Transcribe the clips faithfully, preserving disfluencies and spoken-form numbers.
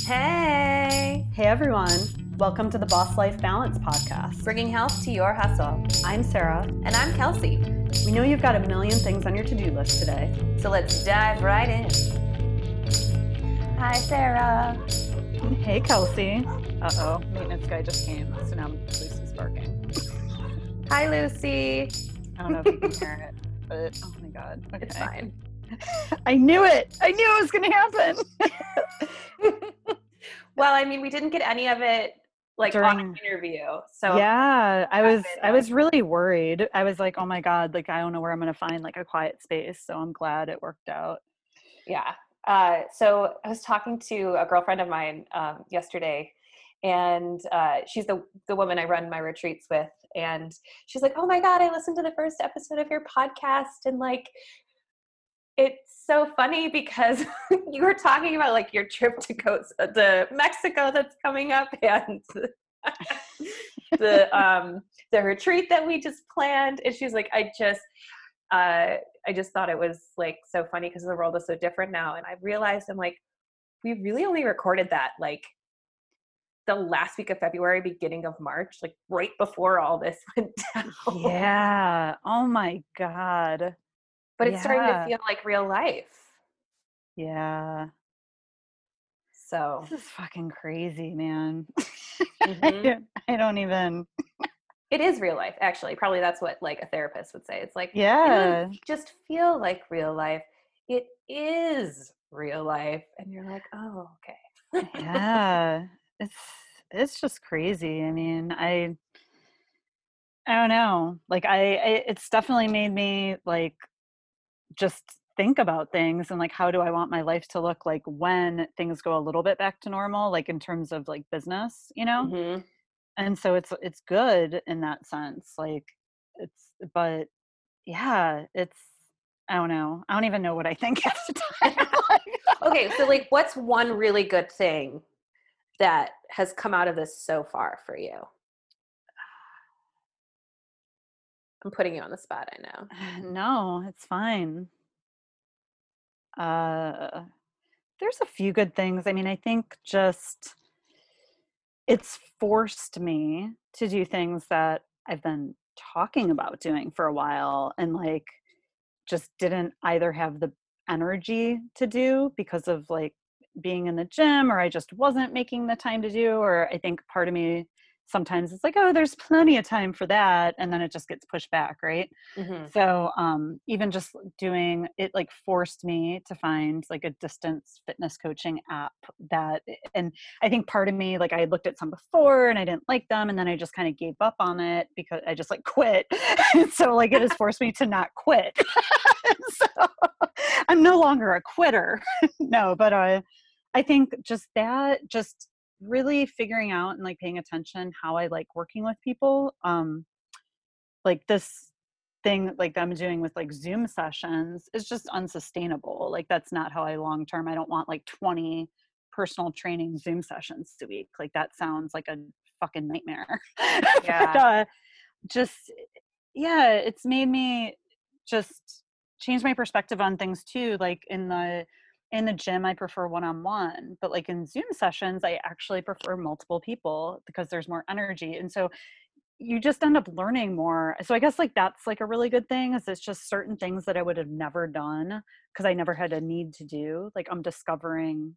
Hey! Hey everyone, welcome to the Boss Life Balance Podcast. Bringing health to your hustle. I'm Sarah. And I'm Kelsey. We know you've got a million things on your to-do list today. So let's dive right in. Hi Sarah. Hey Kelsey. Uh-oh, maintenance guy just came, so now Lucy's barking. Hi Lucy. I don't know if you can hear it, but oh my god. Okay. It's fine. I knew it. I knew it was going to happen. Well, I mean, we didn't get any of it like During, on an interview. So yeah, I was, I was really worried. I was like, oh my God, like, I don't know where I'm going to find like a quiet space. So I'm glad it worked out. Yeah. Uh, so I was talking to a girlfriend of mine um, yesterday, and uh, she's the, the woman I run my retreats with. And she's like, oh my God, I listened to the first episode of your podcast. And like, it's so funny because you were talking about like your trip to Coast, uh, to Mexico that's coming up, and the um the retreat that we just planned. And she's like, I just, uh, I just thought it was like so funny because the world is so different now. And I realized I'm like, we really only recorded that like the last week of February, beginning of March, like right before all this went down. Yeah. Oh my God. But it's yeah. starting to feel like real life. Yeah. So. This is fucking crazy, man. Mm-hmm. I, don't, I don't even. It is real life, actually. Probably that's what like a therapist would say. It's like, yeah, it just feel like real life. It is real life. And you're like, oh, okay. Yeah. It's, it's just crazy. I mean, I, I don't know. Like I, I it's definitely made me like, just think about things and like, how do I want my life to look like when things go a little bit back to normal, like in terms of like business, you know? Mm-hmm. And so it's, it's good in that sense. Like it's, but yeah, it's, I don't know. I don't even know what I think half the time. Okay. So like, what's one really good thing that has come out of this so far for you? I'm putting you on the spot, I know. No, it's fine. Uh, there's a few good things. I mean, I think just it's forced me to do things that I've been talking about doing for a while and like just didn't either have the energy to do because of like being in the gym, or I just wasn't making the time to do, or I think part of me sometimes it's like, oh, there's plenty of time for that. And then it just gets pushed back. Right. Mm-hmm. So um, even just doing it like forced me to find like a distance fitness coaching app that, and I think part of me, like I looked at some before and I didn't like them. And then I just kind of gave up on it because I just like quit. So like it has forced me to not quit. So I'm no longer a quitter. No, but I, I think just that, just really figuring out and like paying attention how I like working with people. Um, like this thing like that I'm doing with like Zoom sessions is just unsustainable. Like that's not how I long-term, I don't want like twenty personal training Zoom sessions a week. Like that sounds like a fucking nightmare. Yeah. But, uh, just, yeah, it's made me just change my perspective on things too. Like in the, in the gym, I prefer one-on-one, but like in Zoom sessions, I actually prefer multiple people because there's more energy. And so you just end up learning more. So I guess like, that's like a really good thing is it's just certain things that I would have never done because I never had a need to do. Like I'm discovering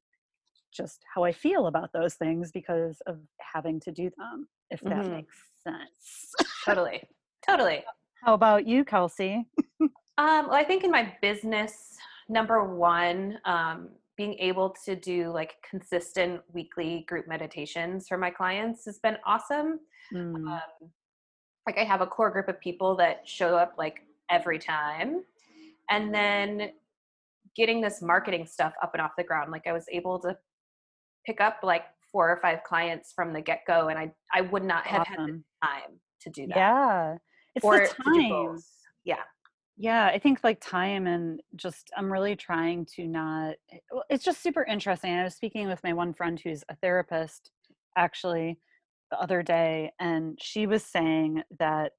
just how I feel about those things because of having to do them, if that mm-hmm. makes sense. Totally. Totally. How about you, Kelsey? um, well, I think in my business, number one, um, being able to do like consistent weekly group meditations for my clients has been awesome. Mm. Um, like I have a core group of people that show up like every time, and then getting this marketing stuff up and off the ground. Like I was able to pick up like four or five clients from the get go, and I, I would not have awesome. had the time to do that. Yeah. It's or the time. Yeah. Yeah, I think like time and just, I'm really trying to not, it's just super interesting. I was speaking with my one friend who's a therapist actually the other day, and she was saying that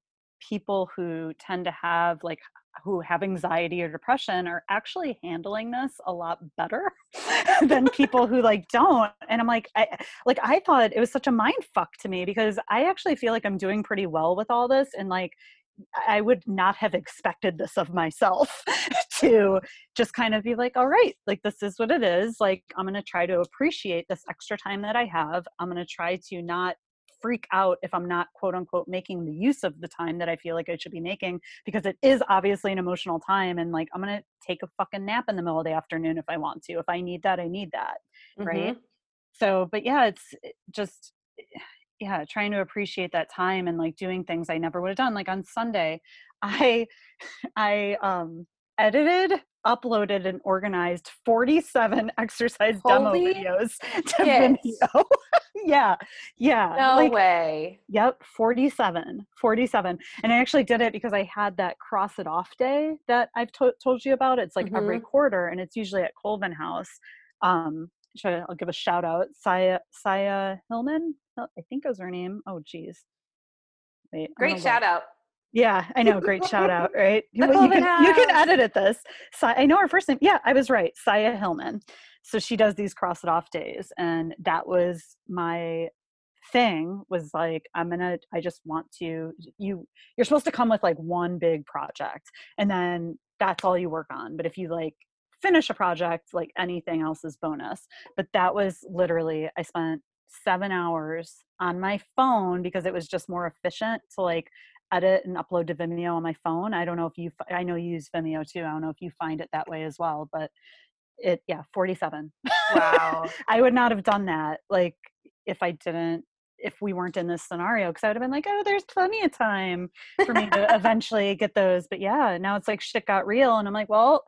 people who tend to have like who have anxiety or depression are actually handling this a lot better than people who like don't. And I'm like, I, like I thought it was such a mind fuck to me, because I actually feel like I'm doing pretty well with all this. And like, I would not have expected this of myself to just kind of be like, all right, like, this is what it is. Like, I'm going to try to appreciate this extra time that I have. I'm going to try to not freak out if I'm not quote unquote making the use of the time that I feel like I should be making, because it is obviously an emotional time. And like, I'm going to take a fucking nap in the middle of the afternoon if I want to. If I need that, I need that. Mm-hmm. Right. So, but yeah, it's just, yeah, trying to appreciate that time and like doing things I never would have done. Like on Sunday, I, I, um, edited, uploaded, and organized forty-seven exercise Holy demo videos to Vimeo. yeah. Yeah. No like, way. Yep. forty-seven, forty-seven. And I actually did it because I had that cross it off day that I've to- told you about. It's like mm-hmm. every quarter, and it's usually at Colvin House. Um, I, I'll give a shout out. Saya, Saya Hillman, I think was her name. Oh geez. Wait, Great shout out. Yeah, I know. Great shout out, right? You, you, can, you can edit at this. So I know her first name. Yeah, I was right. Saya Hillman. So she does these cross it off days. And that was my thing, was like, I'm going to, I just want to, you, you're supposed to come with like one big project, and then that's all you work on. But if you like finish a project, like anything else is bonus. But that was literally, I spent seven hours on my phone because it was just more efficient to like edit and upload to Vimeo on my phone. I don't know if you, I know you use Vimeo too. I don't know if you find it that way as well, but it, yeah, forty-seven. Wow. I would not have done that. Like if I didn't, if we weren't in this scenario, because I would have been like, oh, there's plenty of time for me to eventually get those. But yeah, now it's like shit got real. And I'm like, well,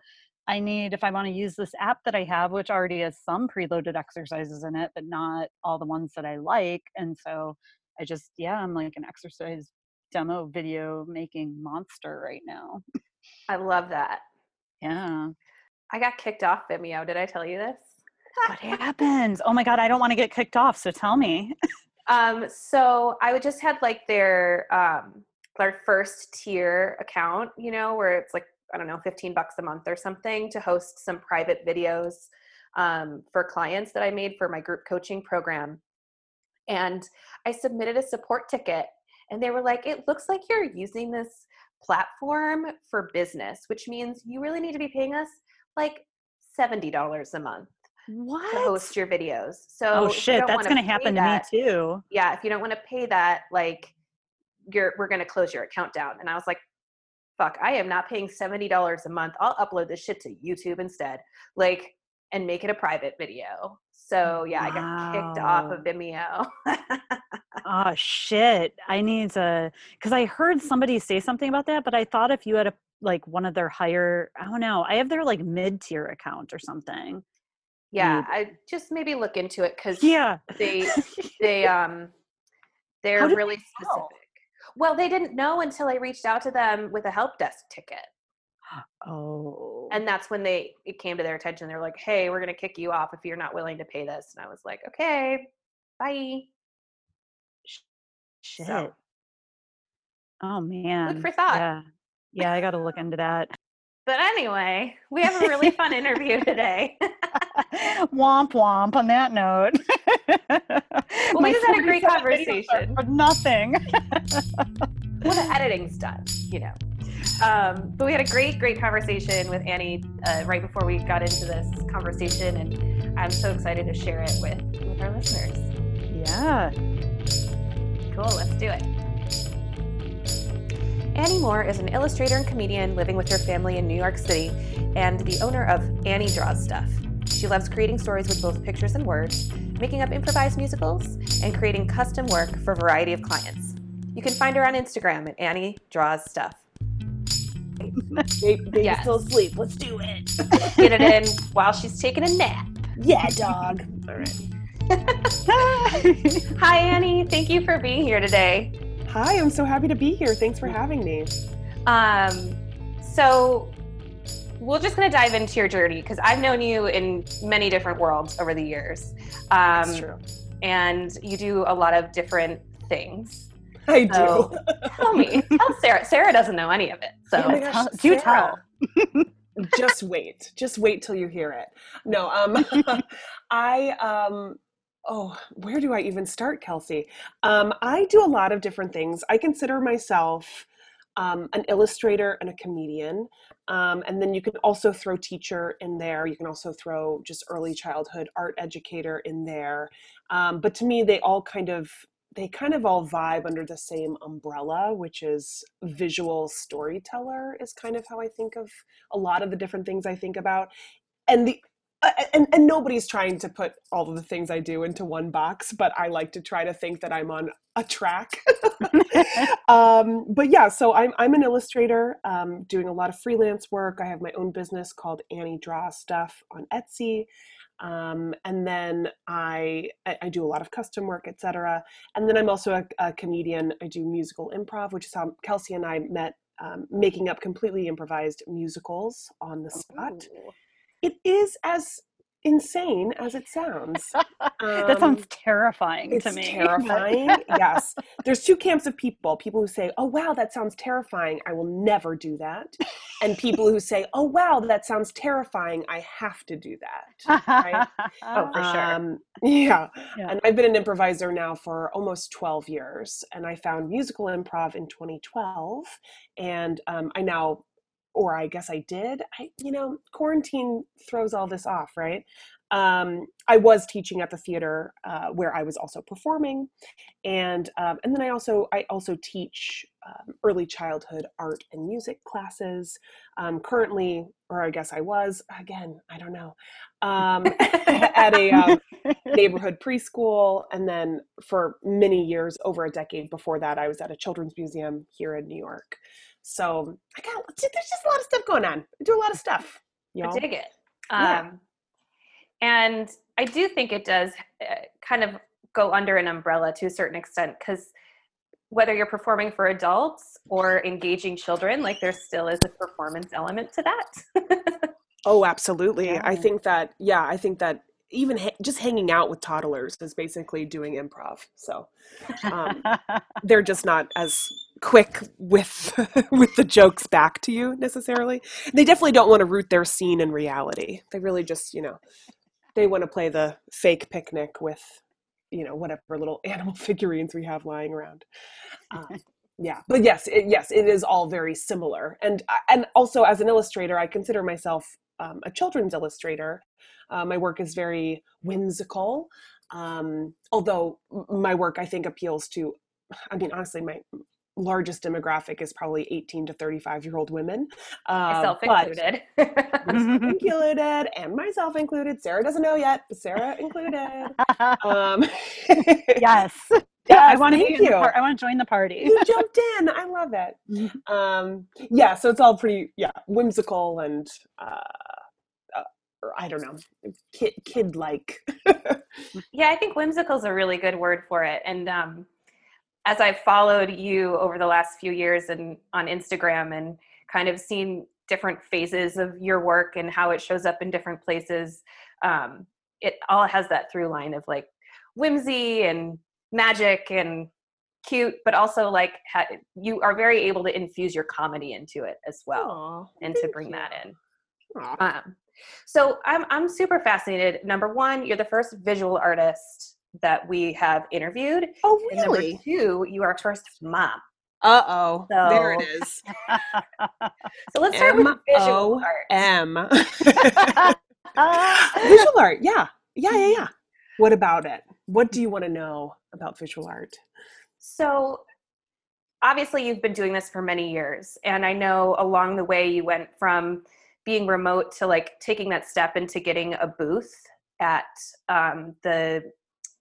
I need, if I want to use this app that I have, which already has some preloaded exercises in it, but not all the ones that I like. And so I just, yeah, I'm like an exercise demo video making monster right now. I love that. Yeah. I got kicked off Vimeo. Did I tell you this? What happens? Oh my God, I don't want to get kicked off. So tell me. um, so I would just had like their, um, their first tier account, you know, where it's like, I don't know, fifteen bucks a month or something to host some private videos, um, for clients that I made for my group coaching program. And I submitted a support ticket. And they were like, it looks like you're using this platform for business, which means you really need to be paying us like seventy dollars a month what? to host your videos. So oh shit, that's going to happen that, to me too. Yeah. If you don't want to pay that, like you're, we're going to close your account down. And I was like, fuck, I am not paying seventy dollars a month. I'll upload this shit to YouTube instead. Like, and make it a private video. So yeah, I got wow. kicked off of Vimeo. Oh shit. I need to, cause I heard somebody say something about that, but I thought if you had a, like one of their higher, I don't know, I have their like mid-tier account or something. Yeah. Maybe. I just maybe look into it. Cause yeah. they, they, um, they're really they specific. Well, they didn't know until I reached out to them with a help desk ticket. Oh. And that's when they, it came to their attention. They're like, hey, we're going to kick you off if you're not willing to pay this. And I was like, okay, bye. Shit. So. Oh man. Food for thought. Yeah. Yeah. I got to look into that. But anyway, we have a really fun interview today. Womp womp on that note. Well, we just had a great conversation. For nothing. Well, the editing's done, you know. Um, but we had a great, great conversation with Annie uh, right before we got into this conversation, and I'm so excited to share it with, with our listeners. Yeah. Cool. Let's do it. Annie Moore is an illustrator and comedian living with her family in New York City and the owner of Annie Draws Stuff. She loves creating stories with both pictures and words, making up improvised musicals, and creating custom work for a variety of clients. You can find her on Instagram at Annie Draws Stuff. Baby's yes. still asleep. Let's do it. Get it in while she's taking a nap. Yeah, dog. All right. Hi, Annie. Thank you for being here today. Hi, I'm so happy to be here. Thanks for having me. Um, so we're just going to dive into your journey, because I've known you in many different worlds over the years. Um, That's true. And you do a lot of different things. I do. So, tell me. Tell Sarah. Sarah doesn't know any of it. So oh gosh, t- do tell. Just wait. Just wait till you hear it. No, um, I, um, oh, where do I even start, Kelsey? Um, I do a lot of different things. I consider myself um, an illustrator and a comedian. Um, and then you can also throw teacher in there. You can also throw just early childhood art educator in there. Um, but to me, they all kind of, they kind of all vibe under the same umbrella, which is visual storyteller is kind of how I think of a lot of the different things I think about. And the uh, and, and nobody's trying to put all of the things I do into one box, but I like to try to think that I'm on a track. um, but yeah, so I'm I'm an illustrator, um, doing a lot of freelance work. I have my own business called Annie Draws Stuff on Etsy. Um, and then I, I do a lot of custom work, et cetera. And then I'm also a, a comedian. I do musical improv, which is how Kelsey and I met, um, making up completely improvised musicals on the spot. Ooh. It is as insane as it sounds. Um, that sounds terrifying to me. It's terrifying. Yes. There's two camps of people, people who say, oh, wow, that sounds terrifying. I will never do that. And people who say, oh, wow, that sounds terrifying. I have to do that. Right? Oh, for sure. Um, yeah. yeah. And I've been an improviser now for almost twelve years. And I found musical improv in twenty twelve. And um, I now or I guess I did, I, you know, quarantine throws all this off, right? Um, I was teaching at the theater uh, where I was also performing. And um, and then I also I also teach um, early childhood art and music classes. Um, currently, or I guess I was, again, I don't know, um, at a um, neighborhood preschool. And then for many years, over a decade before that, I was at a children's museum here in New York. So I got, there's just a lot of stuff going on. I do a lot of stuff. You know? I dig it. Um, yeah. And I do think it does kind of go under an umbrella to a certain extent, because whether you're performing for adults or engaging children, like there still is a performance element to that. Oh, absolutely. Yeah. I think that, yeah, I think that even ha- just hanging out with toddlers is basically doing improv. So um, they're just not as quick with with the jokes back to you necessarily. They definitely don't want to root their scene in reality. They really just, you know, they want to play the fake picnic with, you know, whatever little animal figurines we have lying around. Um, yeah, but yes, it, yes, it is all very similar. And and also as an illustrator, I consider myself um, a children's illustrator. Uh, my work is very whimsical, um, although my work I think appeals to, I mean, honestly, my largest demographic is probably eighteen to thirty-five year old women. Uh, myself included. myself included and myself included. Sarah doesn't know yet, but Sarah included. Um, yes. Yeah, I want to be in the par- I want to join the party. You jumped in. I love it. Um, yeah. So it's all pretty, yeah, whimsical and, uh, Or I don't know, kid, kid-like. Yeah, I think whimsical is a really good word for it. And um, as I've followed you over the last few years and on Instagram and kind of seen different phases of your work and how it shows up in different places, um, it all has that through line of like whimsy and magic and cute, but also like ha- you are very able to infuse your comedy into it as well. Aww, and to bring you. that in. Um, so I'm I'm super fascinated. Number one, you're the first visual artist that we have interviewed. Oh, really? And number two, you are first mom. Uh-oh. So, there it is. So let's start M O M with visual art. M. Visual art, yeah. Yeah, yeah, yeah. What about it? What do you want to know about visual art? So obviously you've been doing this for many years. And I know along the way you went from being remote to like taking that step into getting a booth at um, the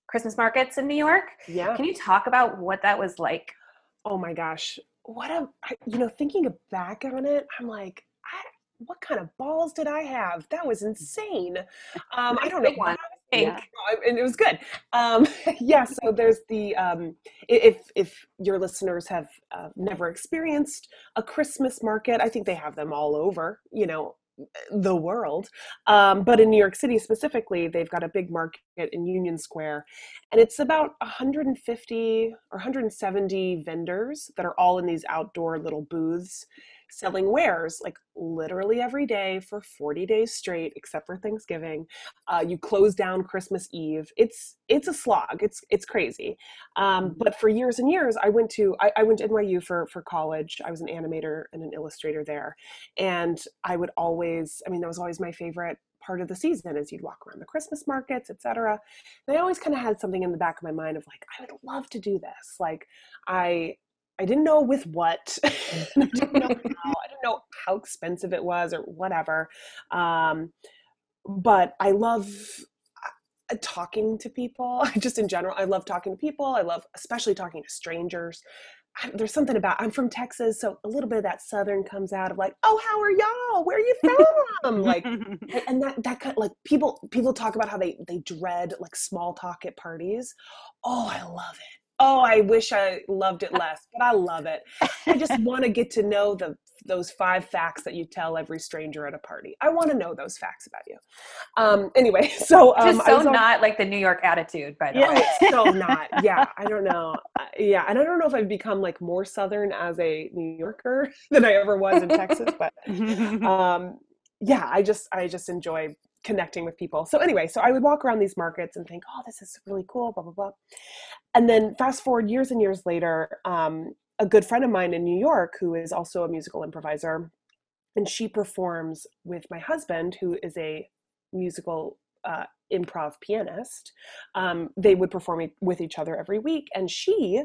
Christmas markets in New York. Yeah. Can you talk about what that was like? Oh my gosh. What a, you know, thinking back on it, I'm like, I, what kind of balls did I have? That was insane. Um, I don't know what I was thinking. Yeah. And it was good. Um, yeah. So there's the, um, if, if your listeners have uh, never experienced a Christmas market, I think they have them all over, you know, the world. Um, but in New York City specifically, they've got a big market in Union Square, and it's about one hundred fifty or one hundred seventy vendors that are all in these outdoor little booths selling wares, like literally every day for forty days straight, except for Thanksgiving. Uh, you close down Christmas Eve. It's it's a slog. It's it's crazy. Um, but for years and years, I went to I, I went to N Y U for for college. I was an animator and an illustrator there, and I would always. I mean, that was always my favorite part of the season, is you'd walk around the Christmas markets, et cetera. And I always kind of had something in the back of my mind of like, I would love to do this. Like, I. I didn't know with what, I didn't know how, I didn't know how expensive it was or whatever. Um, but I love uh, talking to people, just in general. I love talking to people. I love especially talking to strangers. I, there's something about, I'm from Texas, so a little bit of that Southern comes out of like, oh, how are y'all? Where are you from? Like, and that, that kind of like people, people talk about how they, they dread like small talk at parties. Oh, I love it. Oh, I wish I loved it less, but I love it. I just want to get to know the those five facts that you tell every stranger at a party. I want to know those facts about you. Um, anyway, so um, just so I was not all... like the New York attitude, by the yeah, way. It's so not. Yeah, I don't know. Uh, yeah, and I don't know if I've become like more Southern as a New Yorker than I ever was in Texas, but um, yeah, I just I just enjoy connecting with people. So anyway, so I would walk around these markets and think, oh, this is really cool, blah, blah, blah. And then fast forward years and years later, um, a good friend of mine in New York, who is also a musical improviser, and she performs with my husband, who is a musical uh, improv pianist. Um, they would perform with each other every week. And she,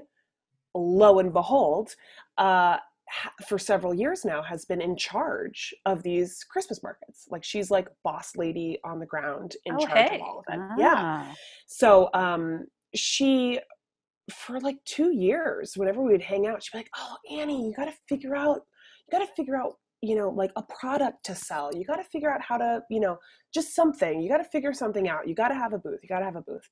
lo and behold, uh, for several years now has been in charge of these Christmas markets. Like she's like boss lady on the ground in oh, charge hey. of all of it. Ah. Yeah. So um, she, for like two years, whenever we would hang out, she'd be like, oh, Annie, you got to figure out, you got to figure out, you know, like a product to sell. You got to figure out how to, you know, just something, you got to figure something out. You got to have a booth. You got to have a booth.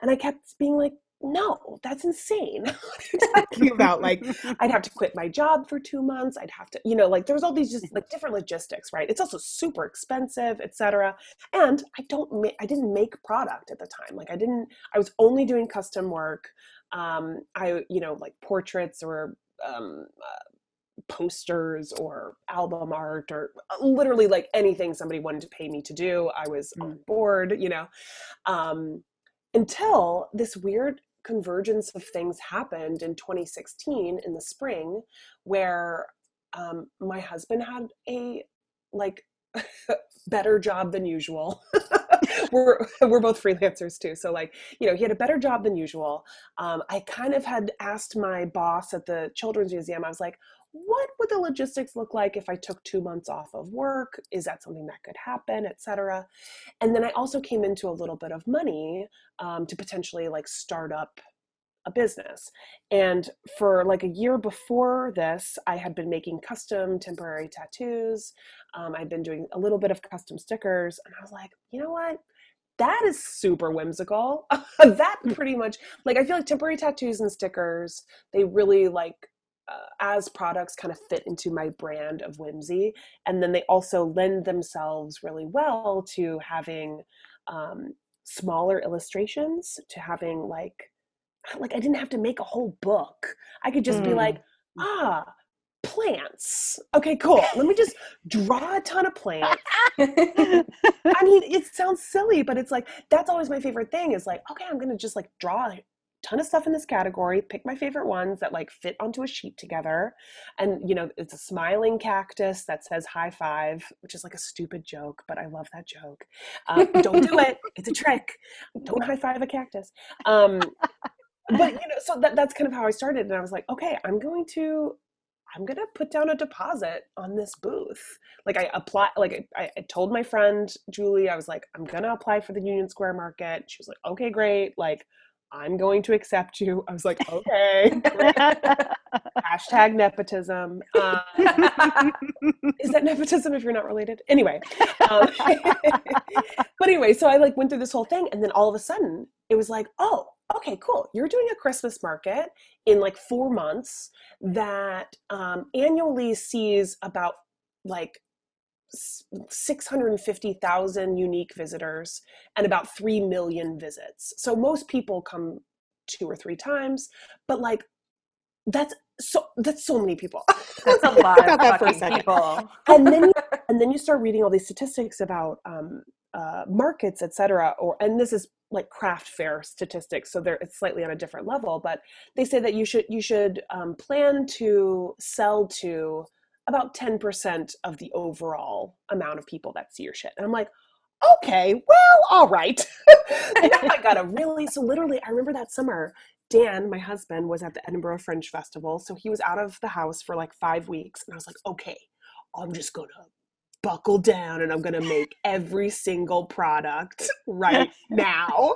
And I kept being like, no, that's insane. What are you talking about? Like, I'd have to quit my job for two months. I'd have to, you know, like there was all these just like different logistics, right? It's also super expensive, et cetera. And I don't, ma- I didn't make product at the time. Like I didn't, I was only doing custom work. Um, I, you know, like portraits or um, uh, posters or album art or literally like anything somebody wanted to pay me to do. I was on board, you know, um, until this weird convergence of things happened in twenty sixteen in the spring, where um, my husband had a like better job than usual. we're we're both freelancers too, so like you know he had a better job than usual. Um, I kind of had asked my boss at the Children's Museum. I was like, what would the logistics look like if I took two months off of work? Is that something that could happen, et cetera? And then I also came into a little bit of money um, to potentially like start up a business. And for like a year before this, I had been making custom temporary tattoos. Um, I'd been doing a little bit of custom stickers. And I was like, you know what? That is super whimsical. That pretty much, like I feel like temporary tattoos and stickers, they really like, Uh, as products kind of fit into my brand of whimsy. And then they also lend themselves really well to having um, smaller illustrations, to having like, like I didn't have to make a whole book. I could just mm. be like, ah, plants. Okay, cool. Let me just draw a ton of plants. I mean, it sounds silly, but it's like, that's always my favorite thing is like, okay, I'm going to just like draw ton of stuff in this category, pick my favorite ones that like fit onto a sheet together. And, you know, it's a smiling cactus that says high five, which is like a stupid joke, but I love that joke. Um, don't do it. It's a trick. Don't high five a cactus. Um, but, you know, so that, that's kind of how I started. And I was like, okay, I'm going to, I'm going to put down a deposit on this booth. Like I apply, like I, I told my friend, Julie, I was like, I'm going to apply for the Union Square Market. She was like, okay, great. Like, I'm going to accept you. I was like, okay. Hashtag nepotism. Um, is that nepotism if you're not related? Anyway. Um, but anyway, so I like went through this whole thing and then all of a sudden it was like, oh, okay, cool. You're doing a Christmas market in like four months that um, annually sees about like six hundred fifty thousand unique visitors and about three million visits. So most people come two or three times, but like that's so that's so many people. That's a lot of that fucking people. And then you, and then you start reading all these statistics about um, uh, markets, et cetera, or and this is like craft fair statistics, so they're it's slightly on a different level. But they say that you should you should um, plan to sell to about ten percent of the overall amount of people that see your shit. And I'm like, okay, well, all right. Now I gotta really, so literally, I remember that summer, Dan, my husband, was at the Edinburgh Fringe Festival. So he was out of the house for like five weeks. And I was like, okay, I'm just going to buckle down and I'm going to make every single product right now.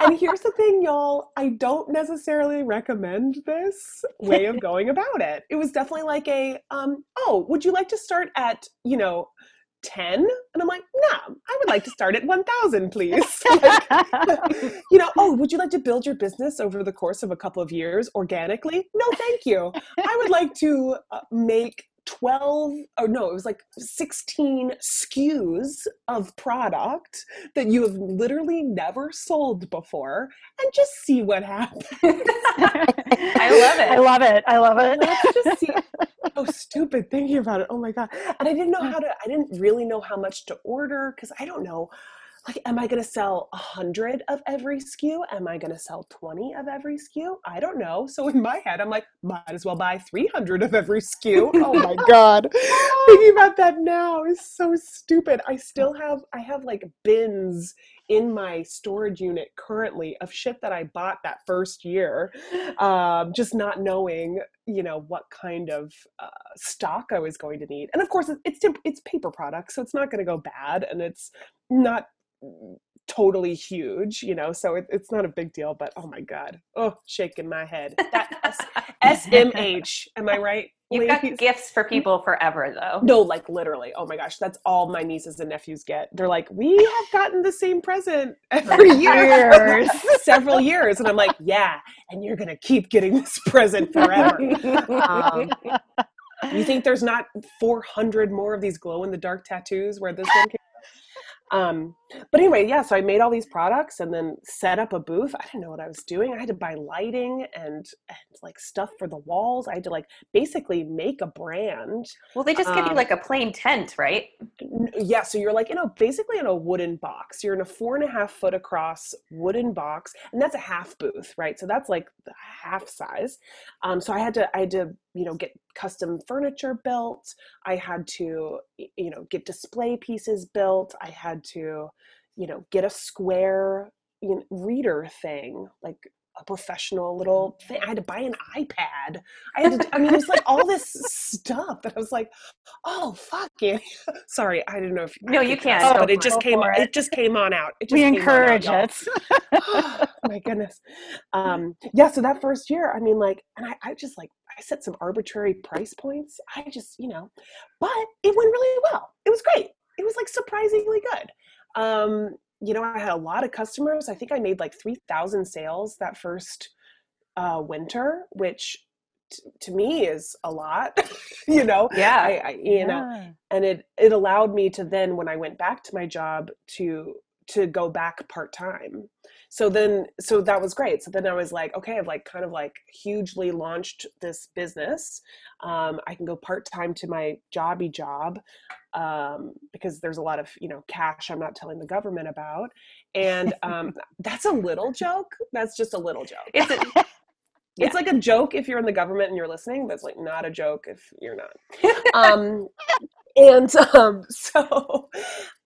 And here's the thing, y'all. I don't necessarily recommend this way of going about it. It was definitely like a, um, oh, would you like to start at, you know, ten? And I'm like, no, I would like to start at one thousand, please. Like, you know, oh, would you like to build your business over the course of a couple of years organically? No, thank you. I would like to make twelve, oh no, it was like sixteen S K Us of product that you have literally never sold before and just see what happens. I love it. I love it. I love it. Let's just see. Oh, stupid thinking about it. Oh my God. And I didn't know how to, I didn't really know how much to order because I don't know. Like, am I going to sell one hundred of every S K U? Am I going to sell twenty of every S K U? I don't know. So in my head, I'm like, might as well buy three hundred of every S K U. Oh my God. Thinking about that now is so stupid. I still have, I have like bins in my storage unit currently of shit that I bought that first year, um, just not knowing, you know, what kind of uh, stock I was going to need. And of course, it's it's paper products, so it's not going to go bad, and it's not totally huge, you know, so it, it's not a big deal, but oh my God, oh, shaking my head. That S M H, am I right? You've got gifts for people forever though. No, like literally, oh my gosh, that's all my nieces and nephews get. They're like, we have gotten the same present every year, several years. And I'm like, yeah, and you're going to keep getting this present forever. Um, you think there's not four hundred more of these glow in the dark tattoos where this one came? Um, but anyway, yeah, so I made all these products and then set up a booth. I didn't know what I was doing. I had to buy lighting and, and like stuff for the walls. I had to like basically make a brand. Well, they just um, give you like a plain tent, right? Yeah. So you're like, you know, basically in a wooden box, you're in a four and a half foot across wooden box, and that's a half booth, right? So that's like the half size. Um, so I had to, I had to, you know, get custom furniture built. I had to, you know, get display pieces built. I had to, you know, get a square you know, reader thing, like a professional little thing. I had to buy an iPad. I had to, I mean, it was like all this stuff that I was like, oh, fuck it. Sorry. I didn't know if you, no, you can't, oh, but it just came, it. it just came on out. It just we encourage it. Oh my goodness. Um, yeah. So that first year, I mean, like, and I, I just like, I set some arbitrary price points. I just, you know, but it went really well. It was great. It was like surprisingly good. Um, you know, I had a lot of customers. I think I made like three thousand sales that first uh, winter, which t- to me is a lot, you know? Yeah. I, I, you yeah. know, and it, it allowed me to then, when I went back to my job to, to go back part-time. So then, so that was great. So then I was like, okay, I've like kind of like hugely launched this business. Um, I can go part-time to my jobby job um, because there's a lot of, you know, cash I'm not telling the government about. And um, that's a little joke. That's just a little joke. It's, a, yeah. it's like a joke if you're in the government and you're listening, but it's like not a joke if you're not. Um, and um, so,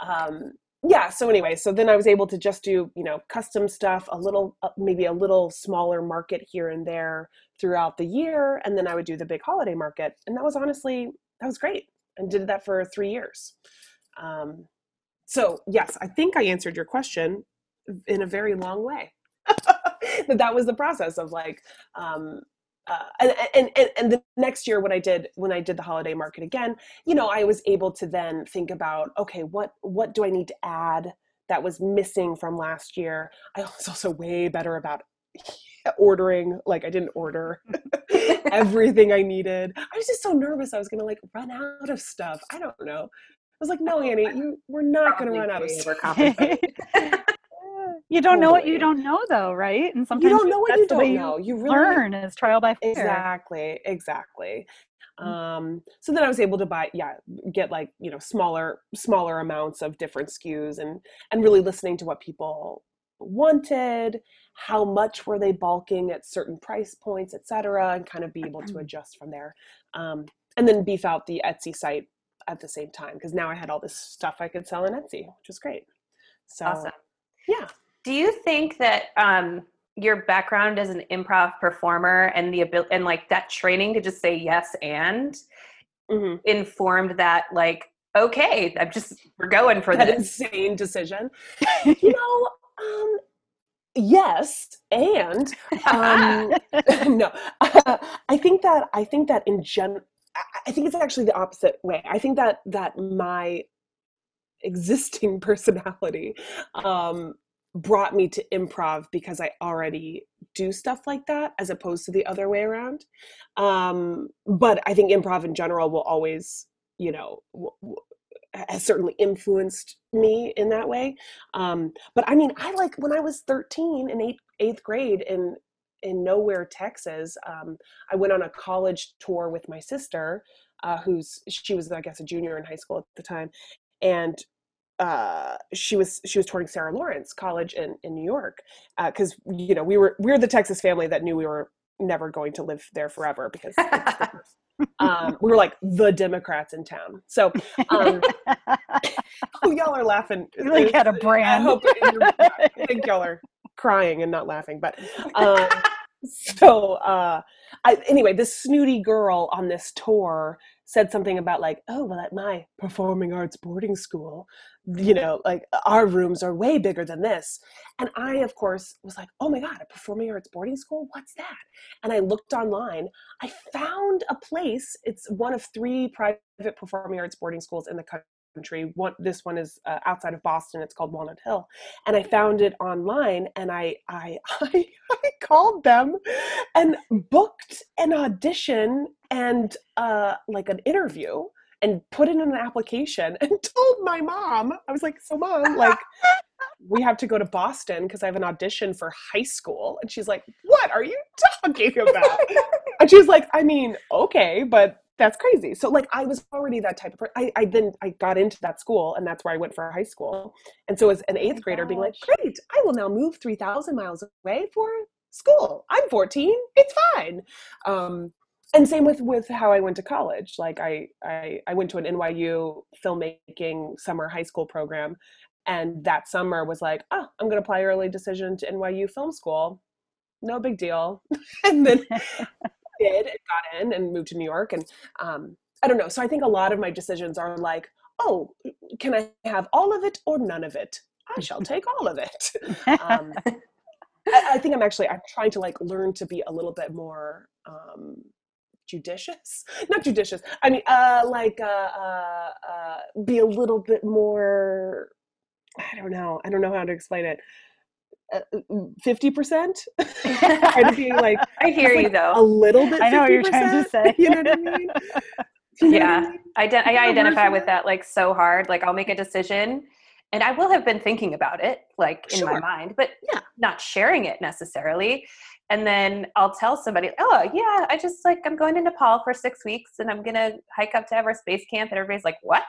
um, Yeah. So anyway, so then I was able to just do, you know, custom stuff, a little, uh, maybe a little smaller market here and there throughout the year. And then I would do the big holiday market. And that was honestly, that was great. And did that for three years. Um, so yes, I think I answered your question in a very long way. But that was the process of like, um, Uh, and, and, and, and the next year when I did, when I did the holiday market again, you know, I was able to then think about, okay, what, what do I need to add that was missing from last year? I was also way better about ordering, like I didn't order everything I needed. I was just so nervous I was going to like run out of stuff. I don't know. I was like, no, Annie, you, we're not going to run out of stuff. You don't totally. know what you don't know though, right? And sometimes you don't know what you don't you know. You really learn is trial by fire. Exactly. Exactly. Um, so then I was able to buy, yeah, get like, you know, smaller, smaller amounts of different S K Us and, and really listening to what people wanted, how much were they bulking at certain price points, et cetera, and kind of be able to adjust from there. Um, and then beef out the Etsy site at the same time. Cause now I had all this stuff I could sell on Etsy, which was great. So, awesome. Yeah. Do you think that, um, your background as an improv performer and the ability and like that training to just say yes and mm-hmm. informed that like, okay, I'm just, we're going for that this. Insane decision. You know, um, yes. And, um, no, uh, I think that, I think that in gen, I think it's actually the opposite way. I think that, that my existing personality, um, brought me to improv because I already do stuff like that as opposed to the other way around. Um, but I think improv in general will always, you know, w- w- has certainly influenced me in that way. Um, but I mean, I like when I was thirteen in eighth, eighth grade in, in Nowhere, Texas, um, I went on a college tour with my sister, uh, who's, she was, I guess, a junior in high school at the time. And Uh, she was, she was touring Sarah Lawrence College in, in New York. Uh, cause you know, we were, we were the Texas family that knew we were never going to live there forever because um, we were like the Democrats in town. So, um, oh, y'all are laughing. You like had a brand. I hope I think y'all are crying and not laughing, but, um, so, uh, I, anyway, this snooty girl on this tour said something about like, oh, well, at my performing arts boarding school, you know, like our rooms are way bigger than this. And I, of course, was like, oh my God, a performing arts boarding school? What's that? And I looked online, I found a place. It's one of three private performing arts boarding schools in the country. One, this one is uh, outside of Boston. It's called Walnut Hill. And I found it online and I, I, I, I called them and booked an audition and uh, like an interview and put in an application and told my mom. I was like, so mom, like we have to go to Boston because I have an audition for high school. And she's like, what are you talking about? And she was like, I mean, okay, but that's crazy. So like I was already that type of person. I, I then I got into that school and that's where I went for high school. And so as an eighth oh grader gosh. being like, great, I will now move three thousand miles away for school. I'm fourteen. It's fine. Um, And same with, with how I went to college. Like I, I, I went to an N Y U filmmaking summer high school program. And that summer was like, oh, I'm going to apply early decision to N Y U film school. No big deal. And then I did and got in and moved to New York. And um, I don't know. So I think a lot of my decisions are like, oh, can I have all of it or none of it? I shall take all of it. Um, I, I think I'm actually, I'm trying to like learn to be a little bit more, um, judicious, not judicious. I mean, uh, like, uh, uh, uh, be a little bit more, I don't know. I don't know how to explain it. Uh, fifty percent. Try to be like, I hear you like though. A little bit. I know fifty percent, what you're trying to say. You know what I mean? You know yeah. What I, mean? I, de- I identify with that like so hard. Like I'll make a decision and I will have been thinking about it like in sure. my mind, but yeah, not sharing it necessarily. And then I'll tell somebody, oh yeah, I just like, I'm going to Nepal for six weeks and I'm going to hike up to Everest Base Camp. And everybody's like, what?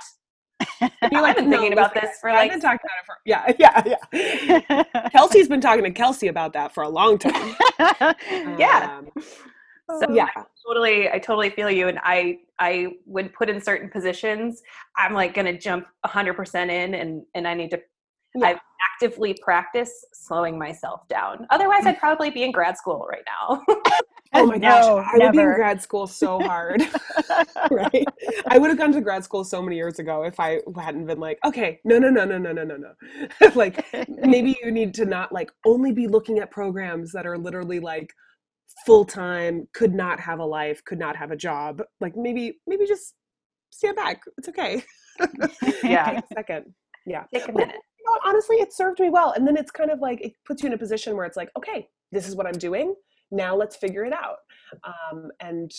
You're like, I've been no, thinking about this for like, I've been talking about it for, yeah, yeah, yeah. Kelsey's been talking to Kelsey about that for a long time. yeah. Um, so yeah, I totally, I totally feel you. And I, I would put in certain positions, I'm like going to jump a hundred percent in and, and I need to Yeah. I actively practice slowing myself down. Otherwise, I'd probably be in grad school right now. Oh my gosh, no, I never. would be in grad school so hard, right? I would have gone to grad school so many years ago if I hadn't been like, okay, no, no, no, no, no, no, no, no. Like maybe you need to not like only be looking at programs that are literally like full-time, could not have a life, could not have a job. Like maybe, maybe just stand back. It's okay. Yeah. Take a second. Yeah. Take a minute. know, honestly, it served me well. And then it's kind of like, it puts you in a position where it's like, okay, this is what I'm doing. Now let's figure it out. Um, and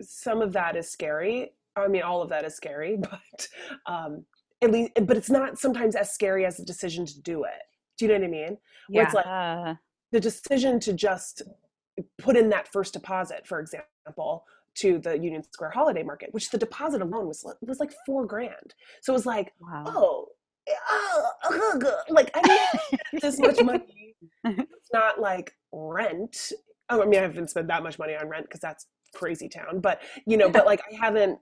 some of that is scary. I mean, all of that is scary, but um, at least, but it's not sometimes as scary as the decision to do it. Do you know what I mean? Yeah. Where it's like the decision to just put in that first deposit, for example, to the Union Square holiday market, which the deposit alone was, was like four grand. So it was like, wow. oh, oh, oh, like I didn't this much money. It's not like rent. Oh, I mean, I haven't spent that much money on rent because that's crazy town, but you know, but like I haven't,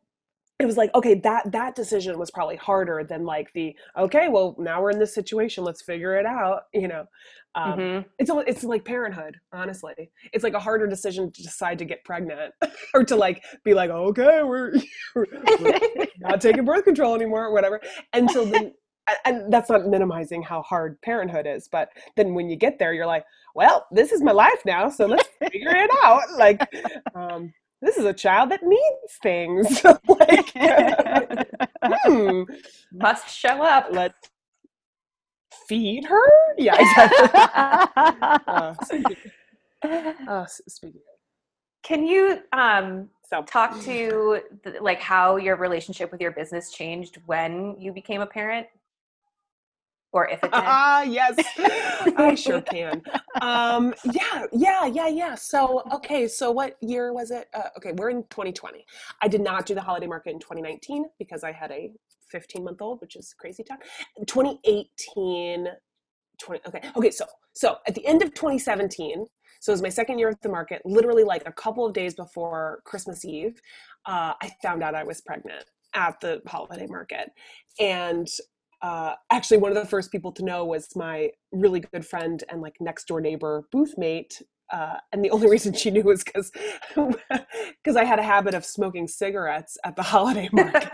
it was like, okay, that, that decision was probably harder than like the, okay, well now we're in this situation. Let's figure it out. You know, um, mm-hmm. it's, it's like parenthood, honestly. It's like a harder decision to decide to get pregnant or to like, be like, okay, we're, we're, we're not taking birth control anymore or whatever. And so then, and that's not minimizing how hard parenthood is, but then when you get there, you're like, well, this is my life now. So let's figure it out. Like, um, this is a child that needs things. like, hmm. Must show up. Let's feed her. Yeah, exactly. uh, speaking of, uh, speaking of. Can you um, so. talk to the, like how your relationship with your business changed when you became a parent? Or if it did? Ah, uh, yes. I sure can. Um, yeah, yeah, yeah, yeah. So, okay. So what year was it? Uh, okay. We're in twenty twenty. I did not do the holiday market in twenty nineteen because I had a fifteen month old, which is crazy talk. twenty eighteen, twenty. Okay. Okay. So, so at the end of twenty seventeen, so it was my second year at the market, literally like a couple of days before Christmas Eve, uh, I found out I was pregnant at the holiday market. And Uh, actually, one of the first people to know was my really good friend and like next door neighbor booth mate. Uh, and the only reason she knew was because because I had a habit of smoking cigarettes at the holiday market.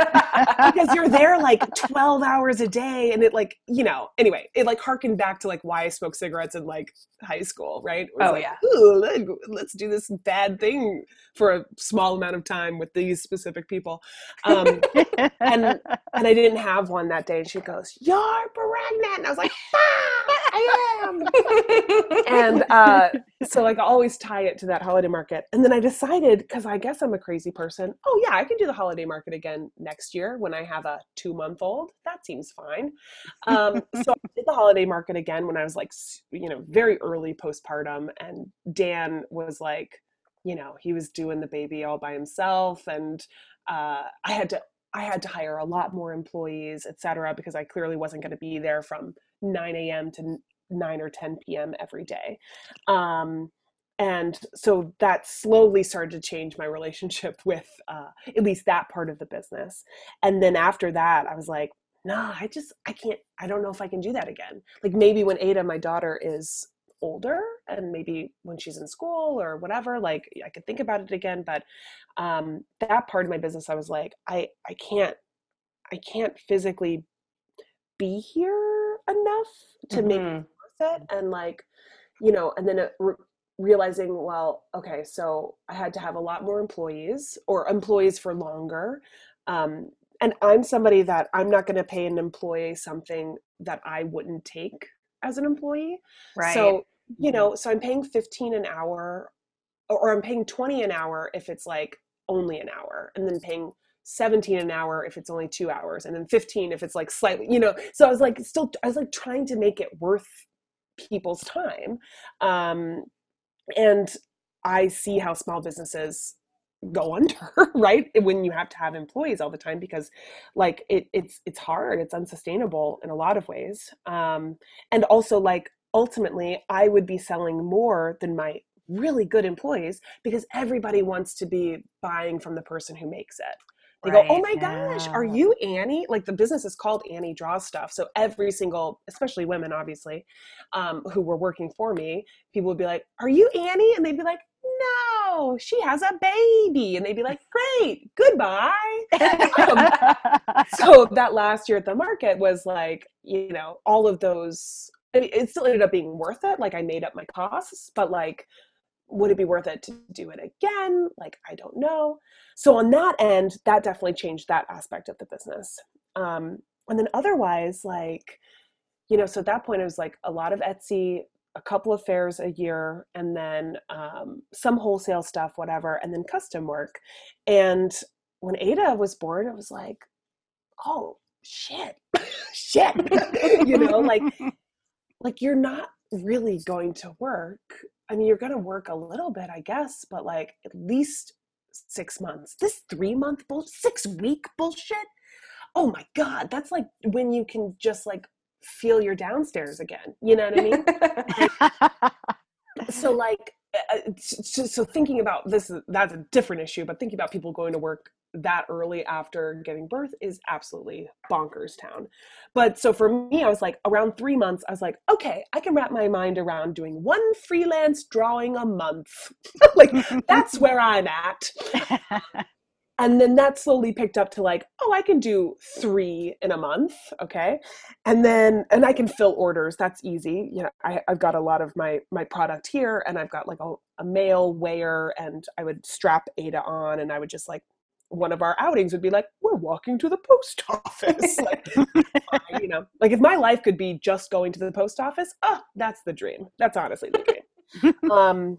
Because you're there like twelve hours a day. And it like, you know, anyway, it like harkened back to like why I smoked cigarettes in like high school, right? Oh, like, yeah. Ooh, let's do this bad thing for a small amount of time with these specific people. Um, and and I didn't have one that day. And she goes, you're pregnant. And I was like, ah, I am. and uh, so like I always tie it to that holiday market. And then I decided, because I guess I'm a crazy person, oh yeah, I can do the holiday market again next year when I have a two month old. That seems fine. Um, so I did the holiday market again when I was like, you know, very early postpartum. And Dan was like, you know, he was doing the baby all by himself. And uh, I had to I had to hire a lot more employees, et cetera, because I clearly wasn't going to be there from nine a.m. to nine or ten p.m. every day. Um, and so that slowly started to change my relationship with uh, at least that part of the business. And then after that, I was like, nah, I just, I can't, I don't know if I can do that again. Like maybe when Ada, my daughter, is older and maybe when she's in school or whatever, like I could think about it again. But um, that part of my business, I was like, I, I can't, I can't physically be here enough to mm-hmm. make it worth it. And like, you know, and then it re- realizing, well, okay, so I had to have a lot more employees or employees for longer. Um, and I'm somebody that I'm not going to pay an employee something that I wouldn't take as an employee. Right. So, you know, so I'm paying fifteen an hour or, or I'm paying twenty an hour if it's like only an hour, and then paying seventeen an hour if it's only two hours, and then fifteen if it's like slightly, you know, so I was like, still, I was like trying to make it worth people's time. Um, and I see how small businesses go under, right? When you have to have employees all the time, because like it, it's, it's hard, it's unsustainable in a lot of ways. Um, and also like, ultimately I would be selling more than my really good employees because everybody wants to be buying from the person who makes it. They right. go, oh my gosh, yeah. Are you Annie? Like the business is called Annie Draws Stuff. So every single, especially women, obviously, um, who were working for me, people would be like, are you Annie? And they'd be like, no, she has a baby. And they'd be like, great, goodbye. um, so that last year at the market was like, you know, all of those, I mean, it still ended up being worth it. Like I made up my costs, but like, would it be worth it to do it again? Like, I don't know. So on that end, that definitely changed that aspect of the business. Um, and then otherwise, like, you know, so at that point it was like a lot of Etsy, a couple of fairs a year, and then um, some wholesale stuff, whatever, and then custom work. And when Ada was born, I was like, oh, shit, shit, you know, like, like you're not really going to work. I mean, you're going to work a little bit, I guess, but like at least six months, this three month bull, six week bullshit. Oh my God. That's like when you can just like feel your downstairs again. You know what I mean? So like, so, so thinking about this, that's a different issue, but thinking about people going to work that early after giving birth is absolutely bonkers town. But so for me, I was like around three months, I was like, okay, I can wrap my mind around doing one freelance drawing a month. Like that's where I'm at. And then that slowly picked up to like, oh, I can do three in a month. Okay. And then, and I can fill orders. That's easy. You know, I, I've got a lot of my, my product here, and I've got like a, a mail weigher, and I would strap Ada on, and I would just like, one of our outings would be like, we're walking to the post office. Like, you know, like if my life could be just going to the post office, oh, that's the dream. That's honestly the dream. Um,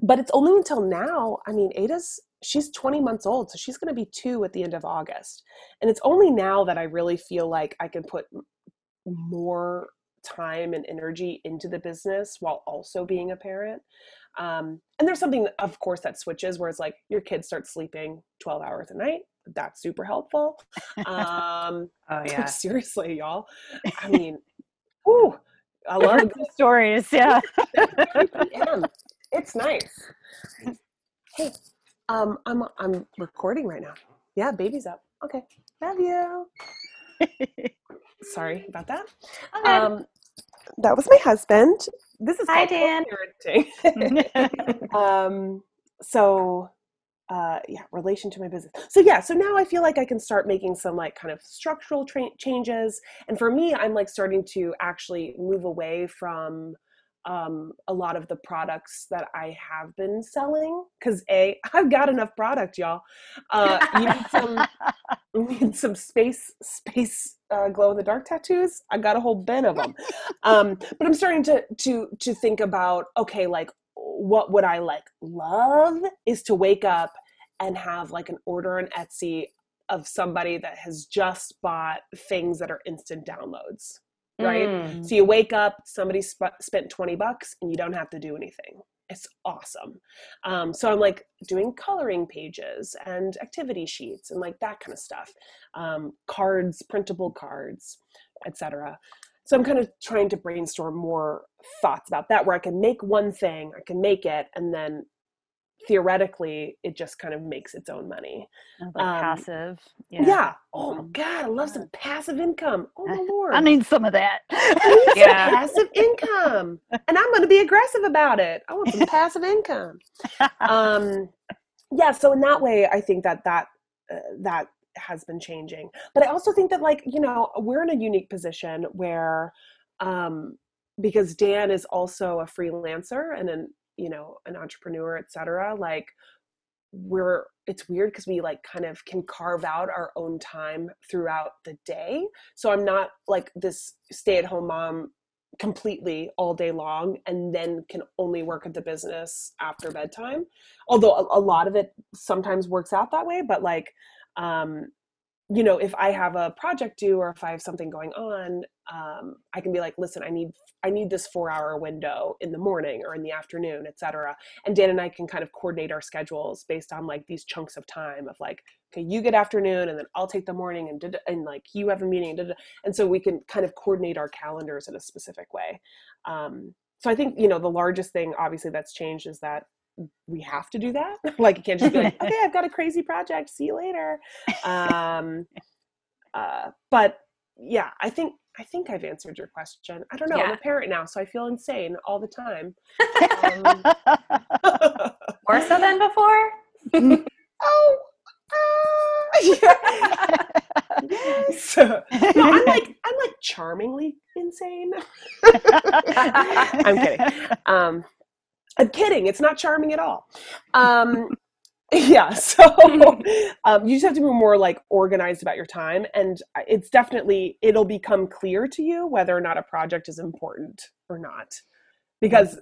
but it's only until now, I mean, Ada's, she's twenty months old, so she's going to be two at the end of August. And it's only now that I really feel like I can put more time and energy into the business while also being a parent. Um, and there's something, of course, that switches where it's like your kids start sleeping twelve hours a night. That's super helpful. Um, oh, yeah. Seriously, y'all. I mean, whew, I love the stories. Yeah. It's nice. Hey, um, I'm, I'm recording right now. Yeah. Baby's up. Okay. Love you. Sorry about that. Okay. Um, that was my husband. This is hi, Dan. Parenting. um, so, uh, yeah, relation to my business. So yeah, so now I feel like I can start making some like kind of structural tra- changes. And for me, I'm like starting to actually move away from um, a lot of the products that I have been selling. Cause A, I've got enough product, y'all. Uh, you need some, you need some space, space, Uh, glow in the dark tattoos. I got a whole bin of them. Um, but I'm starting to, to, to think about, okay, like what would I like love is to wake up and have like an order on Etsy of somebody that has just bought things that are instant downloads. Right. Mm. So you wake up, somebody sp- spent twenty bucks and you don't have to do anything. It's awesome. Um, so I'm like doing coloring pages and activity sheets and like that kind of stuff, um, cards, printable cards, et cetera. So I'm kind of trying to brainstorm more thoughts about that where I can make one thing, I can make it, and then theoretically it just kind of makes its own money. Like um, passive. Yeah. yeah. Oh my God. I love some passive income. Oh my Lord. I need some of that. I need yeah. some passive income. And I'm going to be aggressive about it. I want some passive income. Um, yeah. So in that way, I think that that, uh, that has been changing, but I also think that like, you know, we're in a unique position where, um, because Dan is also a freelancer and an, you know, an entrepreneur, et cetera, like we're, it's weird because we like kind of can carve out our own time throughout the day. So I'm not like this stay-at-home mom completely all day long and then can only work at the business after bedtime. Although a, a lot of it sometimes works out that way, but like, um, you know, if I have a project due or if I have something going on, um, I can be like, listen, I need, I need this four hour window in the morning or in the afternoon, et cetera. And Dan and I can kind of coordinate our schedules based on like these chunks of time of like, okay, you get afternoon and then I'll take the morning and did, and like you have a meeting. And, and so we can kind of coordinate our calendars in a specific way. Um, so I think, you know, the largest thing obviously that's changed is that we have to do that. Like it can't just be like, okay, I've got a crazy project. See you later. Um, uh, but yeah, I think, I think I've answered your question. I don't know. Yeah. I'm a parent now, so I feel insane all the time. Um, more so than before. Oh, uh, yeah. Yes. No, I'm like, I'm like charmingly insane. I'm kidding. Um, I'm kidding. It's not charming at all. Um, Yeah. So um, you just have to be more like organized about your time. And it's definitely, it'll become clear to you whether or not a project is important or not, because,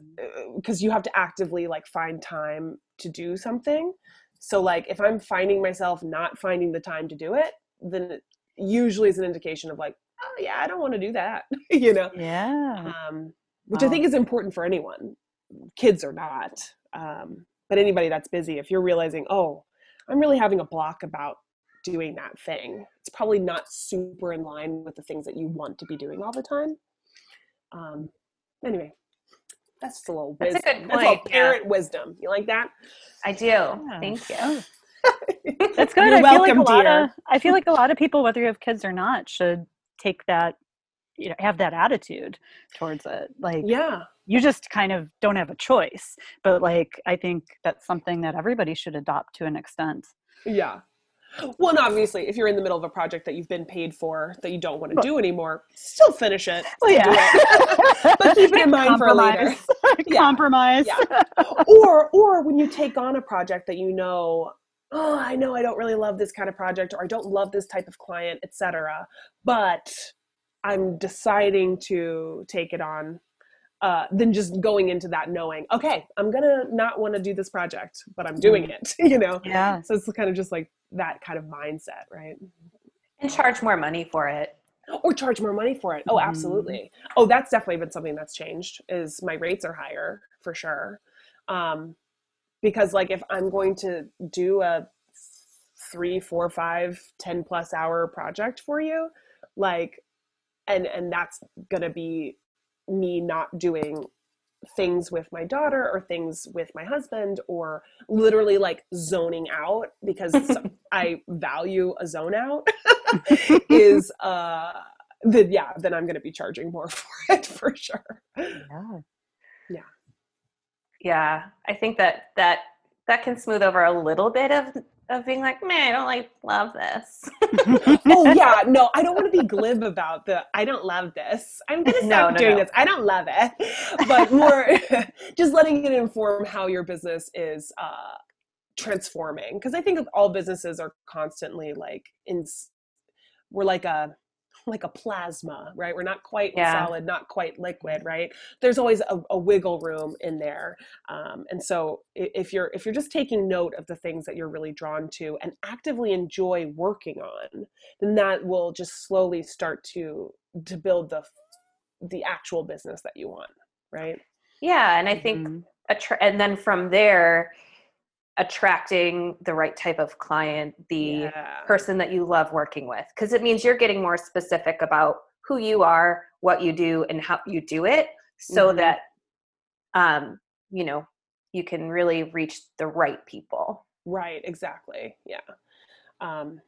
because mm-hmm. you have to actively like find time to do something. So like if I'm finding myself not finding the time to do it, then it usually is an indication of like, oh yeah, I don't want to do that, you know? Yeah. Um, which oh. I think is important for anyone, kids or not. Um, But anybody that's busy, if you're realizing, oh, I'm really having a block about doing that thing, it's probably not super in line with the things that you want to be doing all the time. Um, anyway, that's just a little wisdom. That's a good point. That's parent yeah. wisdom. You like that? I do. Yeah. Thank you. That's good. You're I feel welcome, like a lot dear. Of I feel like a lot of people, whether you have kids or not, should take that, you know, have that attitude towards it. Like, yeah. You just kind of don't have a choice, but like, I think that's something that everybody should adopt to an extent. Yeah. Well, and obviously if you're in the middle of a project that you've been paid for that you don't want to do anymore, still finish it. Well, yeah. It. But keep it in mind Compromise. For later. Yeah. Compromise. Yeah. Or, or when you take on a project that, you know, oh, I know I don't really love this kind of project, or I don't love this type of client, et cetera, but I'm deciding to take it on. Uh, than just going into that knowing, okay, I'm going to not want to do this project, but I'm doing it, you know? Yeah. So it's kind of just like that kind of mindset, right? And charge more money for it. Or charge more money for it. Oh, absolutely. Mm. Oh, that's definitely been something that's changed, is my rates are higher for sure. Um, because like if I'm going to do a three, four, five, ten plus hour project for you, like, and, and that's going to be me not doing things with my daughter or things with my husband, or literally like zoning out, because I value a zone out, is uh then yeah then I'm going to be charging more for it for sure. Yeah. Yeah. Yeah. I think that that that can smooth over a little bit of of being like, man, I don't like love this. Oh yeah, no, I don't want to be glib about the, I don't love this. I'm going to stop no, no, doing no. this. I don't love it. But more just letting it inform how your business is uh, transforming. Cause I think all businesses are constantly like in, we're like a, like a plasma, right? We're not quite yeah. solid, not quite liquid, right? There's always a, a wiggle room in there. Um, and so if you're, if you're just taking note of the things that you're really drawn to and actively enjoy working on, then that will just slowly start to, to build the, the actual business that you want. Right. Yeah. And I think, mm-hmm. attra- and then from there, attracting the right type of client, the yeah. person that you love working with, because it means you're getting more specific about who you are, what you do, and how you do it, so mm-hmm. that um you know, you can really reach the right people. Right, exactly. Yeah. Um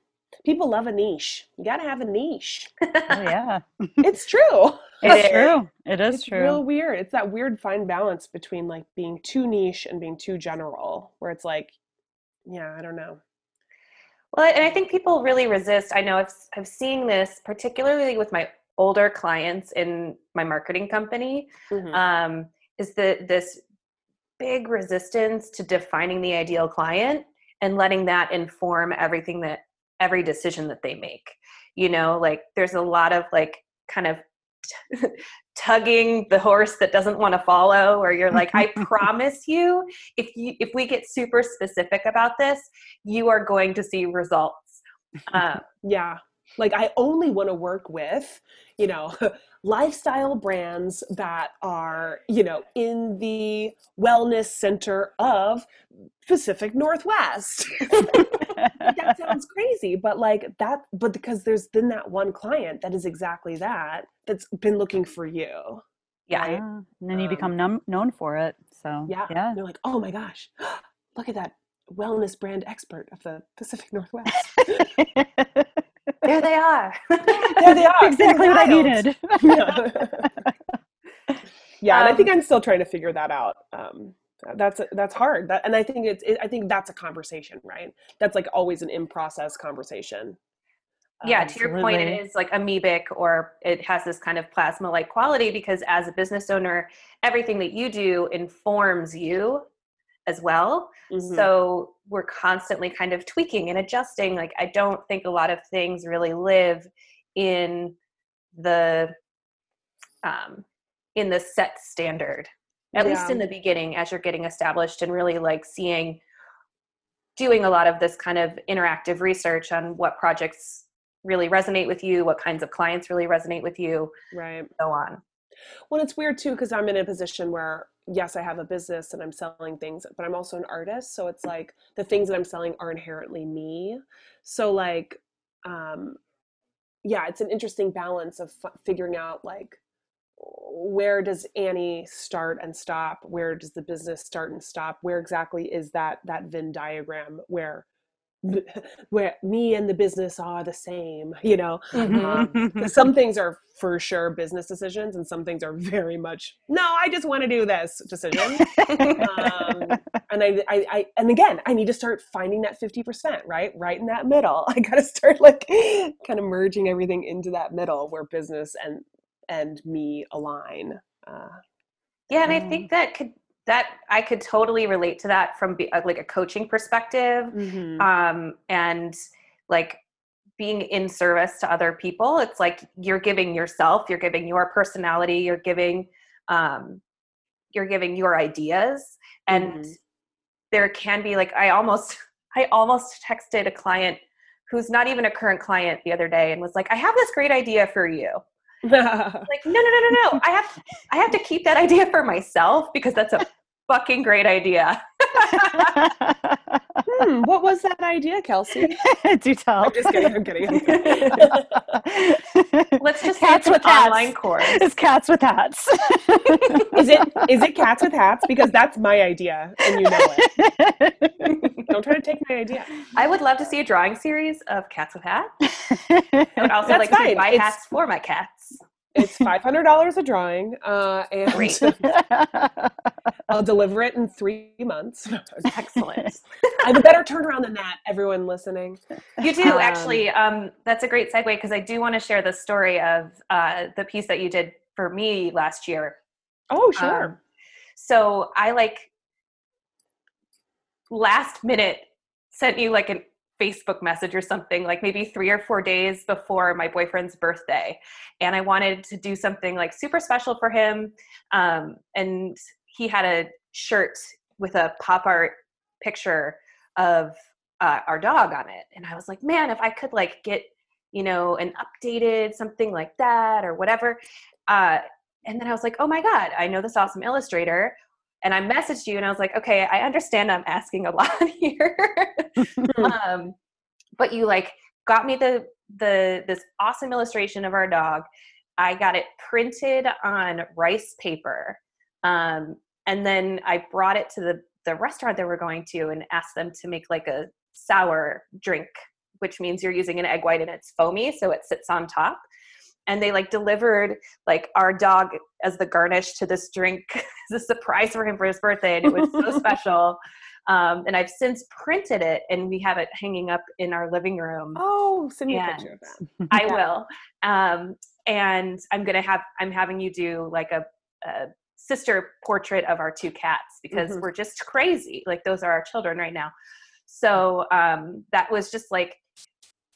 people love a niche. You gotta have a niche. Oh, yeah. It's true. It's true. It is it's true. It's real weird. It's that weird fine balance between like being too niche and being too general, where it's like, yeah, I don't know. Well, and I think people really resist. I know I've, I've seen this particularly with my older clients in my marketing company, mm-hmm. um, is the, this big resistance to defining the ideal client and letting that inform everything that every decision that they make. You know, like there's a lot of like kind of t- tugging the horse that doesn't want to follow, or you're like, I promise you, if you, if we get super specific about this, you are going to see results. Uh, yeah. Like I only want to work with, you know, lifestyle brands that are, you know, in the wellness center of Pacific Northwest. That sounds crazy, but like that, but because there's then that one client that is exactly that, that's been looking for you. Yeah. Right? And then you um, become num- known for it. So yeah. yeah. They're like, oh my gosh, look at that wellness brand expert of the Pacific Northwest. There they are. There they are. Exactly what I needed. Yeah. Yeah. Um, and I think I'm still trying to figure that out. Um, That's, that's hard. That, and I think it's, it, I think that's a conversation, right? That's like always an in-process conversation. Yeah. Um, to your point, it is like amoebic, or it has this kind of plasma-like quality, because as a business owner, everything that you do informs you as well. Mm-hmm. So we're constantly kind of tweaking and adjusting. Like, I don't think a lot of things really live in the, um, in the set standard, at yeah. least in the beginning, as you're getting established and really like seeing, doing a lot of this kind of interactive research on what projects really resonate with you, what kinds of clients really resonate with you, right. and so on. Well, it's weird too, because I'm in a position where, yes, I have a business and I'm selling things, but I'm also an artist. So it's like the things that I'm selling are inherently me. So like, um, yeah, it's an interesting balance of f- figuring out like, where does Annie start and stop? Where does the business start and stop? Where exactly is that, that Venn diagram where, where me and the business are the same, you know? Mm-hmm. Um, some things are for sure business decisions, and some things are very much, no, I just want to do this decision. um, and I, I, I, and again, I need to start finding that fifty percent, right? Right in that middle. I got to start like kind of merging everything into that middle where business and, and me align. Uh, yeah. And I think that could, that I could totally relate to that from be, like a coaching perspective. Mm-hmm. Um, and like being in service to other people, it's like, you're giving yourself, you're giving your personality, you're giving, um, you're giving your ideas. Mm-hmm. And there can be like, I almost, I almost texted a client who's not even a current client the other day and was like, I have this great idea for you. Like, no, no, no, no, no. I have, I have to keep that idea for myself because that's a fucking great idea. hmm, what was that idea, Kelsey? Do tell. I'm just kidding. I'm kidding. I'm kidding. Let's just cats with hats. Online course. It's cats with hats. is it, is it cats with hats? Because that's my idea and you know it. Don't try to take my idea. I would love to see a drawing series of cats with hats. I would also that's like fine. To buy it's, hats for my cats. It's five hundred dollars a drawing, uh, and I'll deliver it in three months. Excellent. I have a better turnaround than that, everyone listening. You do, um, actually. Um, that's a great segue, because I do want to share the story of uh, the piece that you did for me last year. Oh, sure. Um, so I, like, last minute sent you, like, an Facebook message or something, like maybe three or four days before my boyfriend's birthday. And I wanted to do something like super special for him. Um, and he had a shirt with a pop art picture of uh, our dog on it. And I was like, man, if I could like get, you know, an updated something like that or whatever. Uh, and then I was like, oh my God, I know this awesome illustrator. And I messaged you and I was like, okay, I understand I'm asking a lot here. um, but you like got me the, the, this awesome illustration of our dog. I got it printed on rice paper. Um, and then I brought it to the, the restaurant that we're going to and asked them to make like a sour drink, which means you're using an egg white and it's foamy. So it sits on top. And they like delivered like our dog as the garnish to this drink as a surprise for him for his birthday. And it was so special. Um, and I've since printed it and we have it hanging up in our living room. Oh, send me a picture of that. I will. Um, and I'm going to have, I'm having you do like a, a sister portrait of our two cats because mm-hmm. we're just crazy. Like those are our children right now. So um, that was just like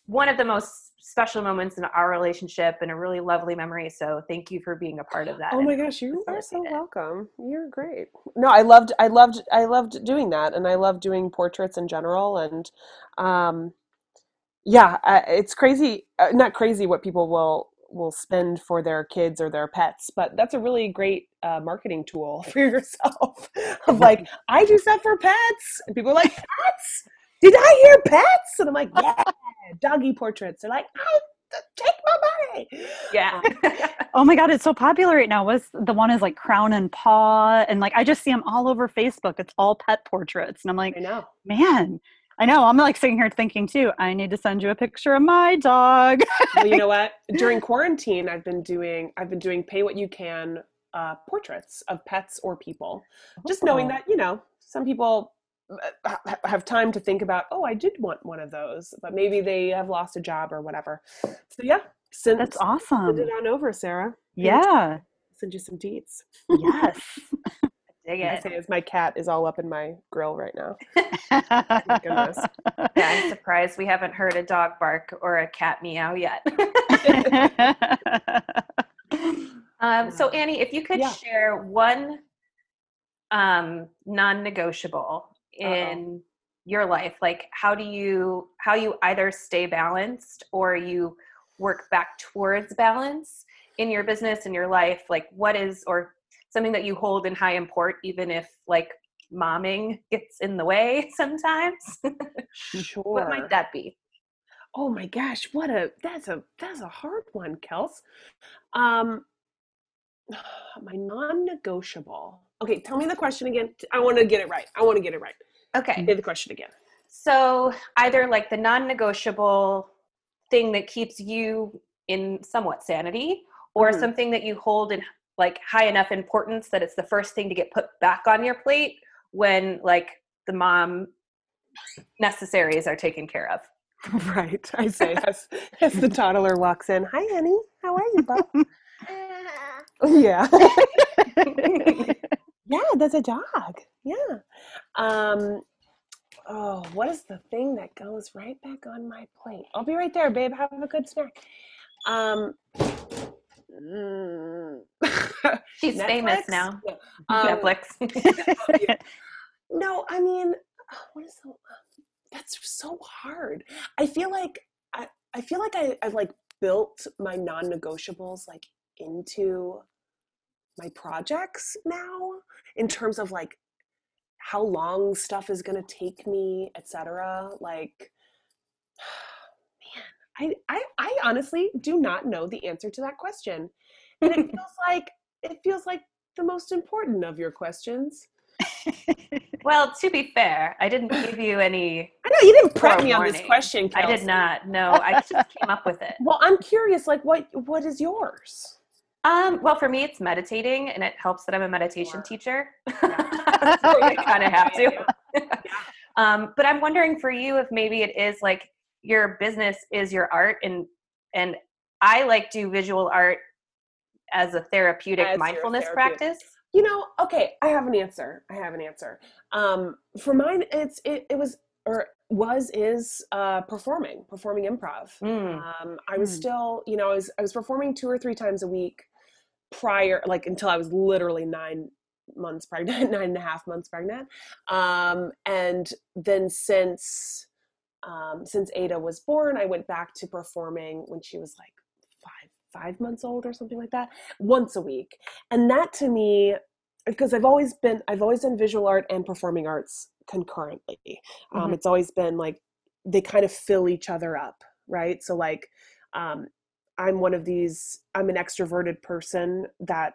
one of the most special moments in our relationship and a really lovely memory. So thank you for being a part of that. Oh my gosh, you are so welcome. You're great. No, I loved, I loved, I loved doing that. And I love doing portraits in general. And, um, yeah, I, it's crazy, uh, not crazy what people will, will spend for their kids or their pets, but that's a really great uh, marketing tool for yourself. Of like, I do stuff for pets. And people are like, pets? Did I hear pets? And I'm like, yeah, doggy portraits. They're like, oh, take my money. Yeah. Oh my God, it's so popular right now. Was the one is like Crown and Paw, and like I just see them all over Facebook. It's all pet portraits, and I'm like, I know, man. I know. I'm like sitting here thinking too, I need to send you a picture of my dog. Well, you know what? During quarantine, I've been doing I've been doing pay what you can uh, portraits of pets or people. Oh. Just knowing that, you know, some people have time to think about, oh, I did want one of those, but maybe they have lost a job or whatever. So yeah, send, that's awesome. Send it on over, Sarah. Yeah, send you some deets. Yes. Dig it. Say is my cat is all up in my grill right now. Thank goodness. Yeah, I'm surprised we haven't heard a dog bark or a cat meow yet. um, so Annie, if you could yeah. share one um, non-negotiable in Uh-oh. your life, like how do you, how you either stay balanced or you work back towards balance in your business, in your life, like what is, or something that you hold in high import, even if like momming gets in the way sometimes. Sure. What might that be? Oh my gosh. What a, that's a, that's a hard one, Kels. Um, my non-negotiable. Okay. Tell me the question again. I want to get it right. I want to get it right. Okay. Hear the question again. So either like the non-negotiable thing that keeps you in somewhat sanity or mm-hmm. something that you hold in like high enough importance that it's the first thing to get put back on your plate when like the mom necessaries are taken care of. Right. I say as, as the toddler walks in, "Hi, Annie. How are you, bub?" Yeah. Yeah, there's a dog. Yeah. Um, oh, what is the thing that goes right back on my plate? I'll be right there, babe. Have a good snack. Um, mm, She's Netflix? Famous now. Yeah. Um, Netflix. Oh, yeah. No, I mean, what is the, that's so hard. I feel like I, I feel like I, I've like built my non-negotiables like into my projects now in terms of like how long stuff is going to take me, et cetera. Like, man, I, I, I honestly do not know the answer to that question. And it feels like, it feels like the most important of your questions. Well, to be fair, I didn't give you any. I know you didn't prep me on this question, Kelsey. I did not. No, I just came up with it. Well, I'm curious, like what, what is yours? Um, well, for me, it's meditating, and it helps that I'm a meditation sure. teacher. Yeah. So I kind of have to. um, but I'm wondering for you if maybe it is like your business is your art, and and I like do visual art as a therapeutic as mindfulness therapeutic. practice. You know, okay, I have an answer. I have an answer. Um, for mine, it's it, it was or was is uh, performing, performing improv. Mm. Um, I was mm. still, you know, I was I was performing two or three times a week. Prior, like until I was literally nine months pregnant, nine and a half months pregnant. Um, and then since, um, since Ada was born, I went back to performing when she was like five, five months old or something like that, once a week. And that to me, because I've always been, I've always done visual art and performing arts concurrently. Um, mm-hmm. It's always been like, they kind of fill each other up. Right. So like, um, I'm one of these, I'm an extroverted person that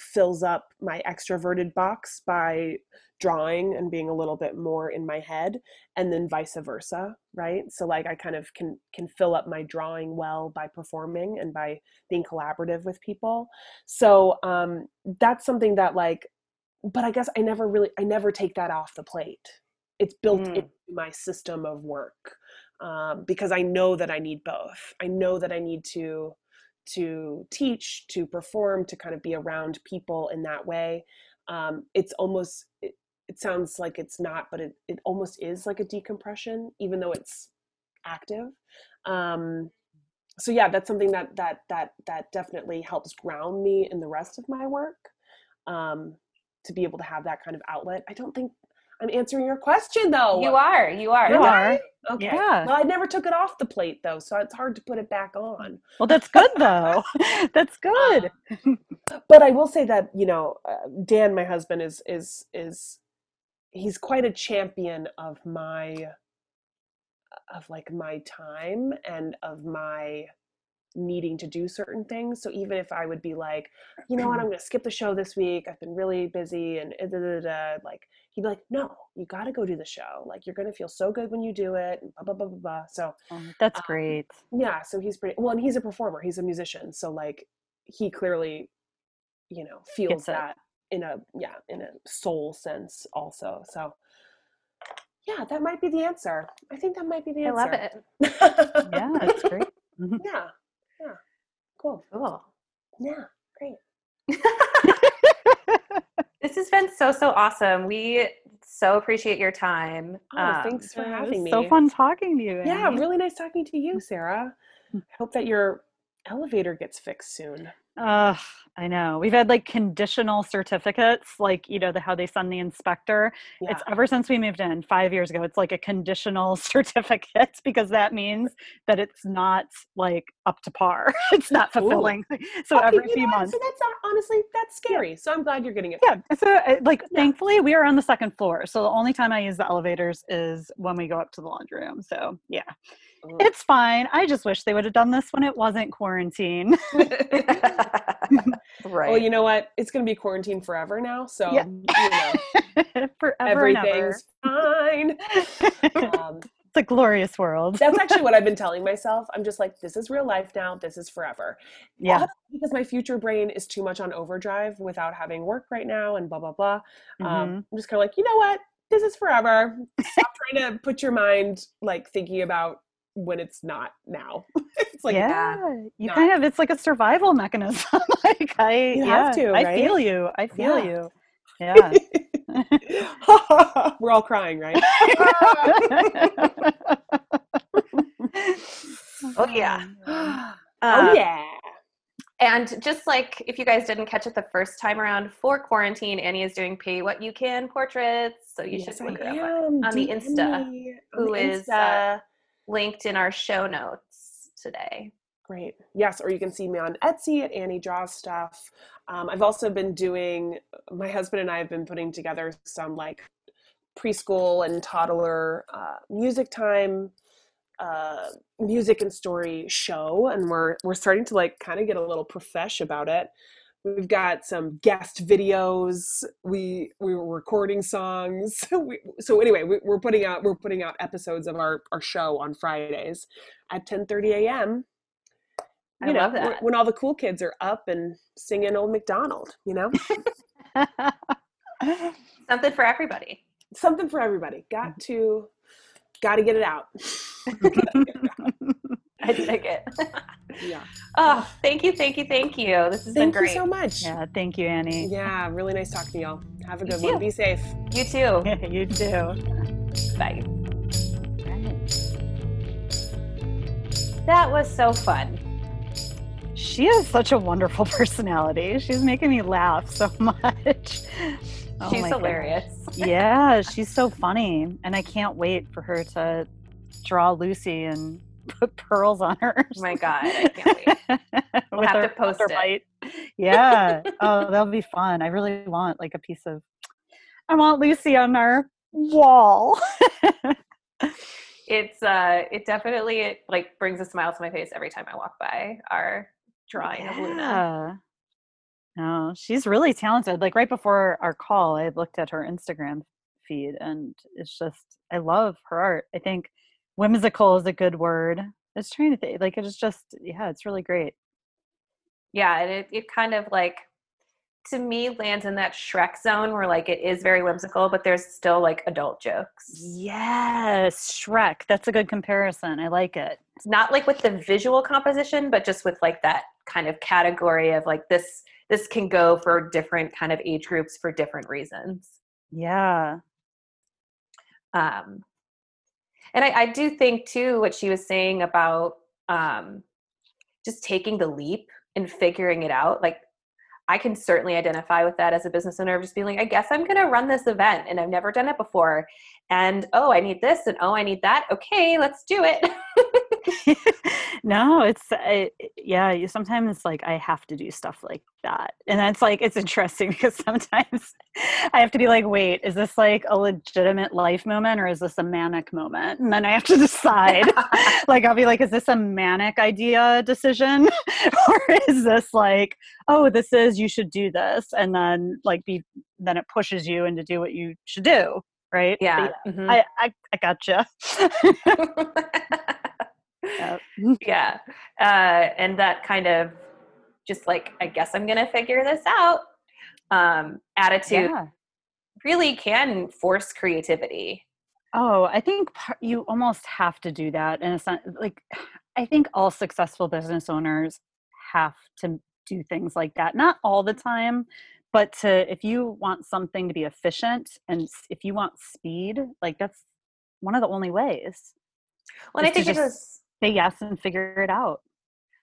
fills up my extroverted box by drawing and being a little bit more in my head, and then vice versa, right? So like I kind of can can fill up my drawing well by performing and by being collaborative with people. So um, that's something that like, but I guess I never really, I never take that off the plate. It's built mm. into my system of work. Um, because I know that I need both. I know that I need to, to teach, to perform, to kind of be around people in that way. Um, it's almost, it, it sounds like it's not, but it, it almost is like a decompression, even though it's active. Um, so yeah, that's something that, that, that, that definitely helps ground me in the rest of my work, um, to be able to have that kind of outlet. I don't think I'm answering your question though. You are, you are. You are. Okay. Yeah. Well, I never took it off the plate though, so it's hard to put it back on. Well, that's good though. That's good. Um, but I will say that, you know, uh, Dan, my husband is, is, is, he's quite a champion of my, of like my time and of my needing to do certain things. So even if I would be like, you know what, I'm going to skip the show this week. I've been really busy and da, da, da, da, like, he'd be like, no, you got to go do the show. Like, you're going to feel so good when you do it. And blah, blah, blah, blah, blah. So that's um, great. Yeah. So he's pretty, well, and he's a performer, he's a musician. So like, he clearly, you know, feels that in a, yeah, in a soul sense also. So yeah, that might be the answer. I think that might be the answer. I love it. Yeah. That's great. Mm-hmm. Yeah. Yeah. Cool. Cool. Yeah. Great. This This has been so, so awesome. We so appreciate your time. Oh, um, thanks for having me. So fun talking to you, Annie. Yeah, really nice talking to you, Sarah. I hope that your elevator gets fixed soon. Uh, I know. We've had like conditional certificates, like, you know, the, how they send the inspector. Yeah. It's ever since we moved in five years ago, it's like a conditional certificate because that means that it's not like up to par. It's not fulfilling. Ooh. So okay, every few months. So that's not, honestly, that's scary. Yeah. So I'm glad you're getting it. Yeah. So like, yeah. Thankfully we are on the second floor. So the only time I use the elevators is when we go up to the laundry room. So yeah. It's fine. I just wish they would have done this when it wasn't quarantine. Right. Well, you know what? It's going to be quarantine forever now. So, yeah. You know, forever everything's fine. Um, it's a glorious world. That's actually what I've been telling myself. I'm just like, this is real life now. This is forever. Yeah. Well, because my future brain is too much on overdrive without having work right now and blah, blah, blah. Mm-hmm. Um, I'm just kind of like, you know what? This is forever. Stop trying to put your mind like thinking about when it's not now. It's like, yeah, nah, you nah. kind of, it's like a survival mechanism. Like I you yeah, have to, right? I feel you. I feel yeah. you. Yeah. We're all crying, right? Oh yeah. Uh, oh yeah. And just like, if you guys didn't catch it the first time around for quarantine, Annie is doing pay what you can portraits. So you yes, should look it up on, on the Insta, me. who the is, Insta. Uh, linked in our show notes today. Great. Yes. Or you can see me on Etsy at Annie Draws Stuff. Um, I've also been doing, my husband and I have been putting together some like preschool and toddler uh, music time, uh, music and story show. And we're, we're starting to like kind of get a little profesh about it. We've got some guest videos. We we were recording songs. We, so anyway, we, we're putting out we're putting out episodes of our, our show on Fridays at ten thirty a.m. I you love know, that. When all the cool kids are up and singing Old MacDonald, you know? Something for everybody. Something for everybody. Got to got to get it out. I dig it. Yeah. Oh, thank you, thank you, thank you. This has thank been great. Thank you so much. Yeah, thank you, Annie. Yeah, really nice talking to y'all. Have a good one. Be safe. You too. You too. Bye. That was so fun. She is such a wonderful personality. She's making me laugh so much. Oh, she's hilarious. Yeah, she's so funny. And I can't wait for her to draw Lucy and put pearls on her. Oh my God, I can't wait. We'll have her, to post it. Bite. Yeah. Oh, that'll be fun. I really want like a piece of, I want Lucy on our wall. It's, uh, it definitely it, like brings a smile to my face every time I walk by our drawing yeah. of Luna. No, oh, she's really talented. Like right before our call, I looked at her Instagram feed and it's just, I love her art. I think whimsical is a good word. I was trying to think, like, it's just, yeah, it's really great. Yeah, and it, it kind of, like, to me, lands in that Shrek zone where, like, it is very whimsical, but there's still, like, adult jokes. Yes, Shrek. That's a good comparison. I like it. It's not, like, with the visual composition, but just with, like, that kind of category of, like, this this can go for different kind of age groups for different reasons. Yeah. Um. And I, I do think, too, what she was saying about um, just taking the leap and figuring it out. Like, I can certainly identify with that as a business owner of just being like, I guess I'm going to run this event, and I've never done it before. And, oh, I need this, and, oh, I need that. Okay, let's do it. No, it's, I, yeah, you sometimes, like, I have to do stuff like that. And that's, like, it's interesting because sometimes I have to be like, wait, is this, like, a legitimate life moment or is this a manic moment? And then I have to decide. Like, I'll be like, is this a manic idea decision? Or is this, like, oh, this is, you should do this. And then, like, be then it pushes you into do what you should do. Right? Yeah. yeah. Mm-hmm. I, I, I gotcha. Yep. Yeah. Uh, and that kind of just like, I guess I'm going to figure this out. Um, attitude yeah. really can force creativity. Oh, I think par- you almost have to do that. And it's not like, I think all successful business owners have to do things like that. Not all the time, But to, if you want something to be efficient and if you want speed, like that's one of the only ways. Well, I think it goes say yes and figure it out.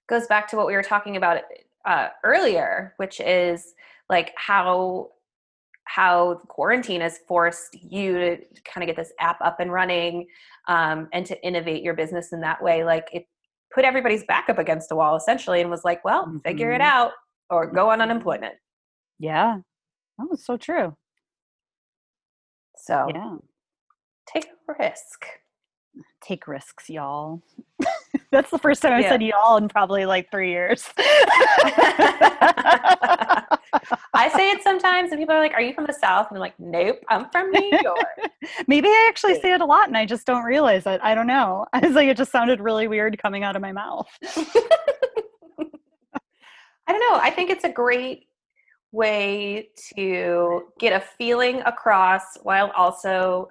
Goes back to what we were talking about uh, earlier, which is like how how quarantine has forced you to kind of get this app up and running um, and to innovate your business in that way. Like it put everybody's back up against a wall essentially and was like, well, mm-hmm. figure it out or go on unemployment. Yeah. That was so true. So yeah. Take a risk. Take risks, y'all. That's the first time yeah. I said y'all in probably like three years. I say it sometimes and people are like, are you from the South? And I'm like, nope, I'm from New York. Maybe I actually say it a lot and I just don't realize it. I don't know. I was like, it just sounded really weird coming out of my mouth. I don't know. I think it's a great way to get a feeling across while also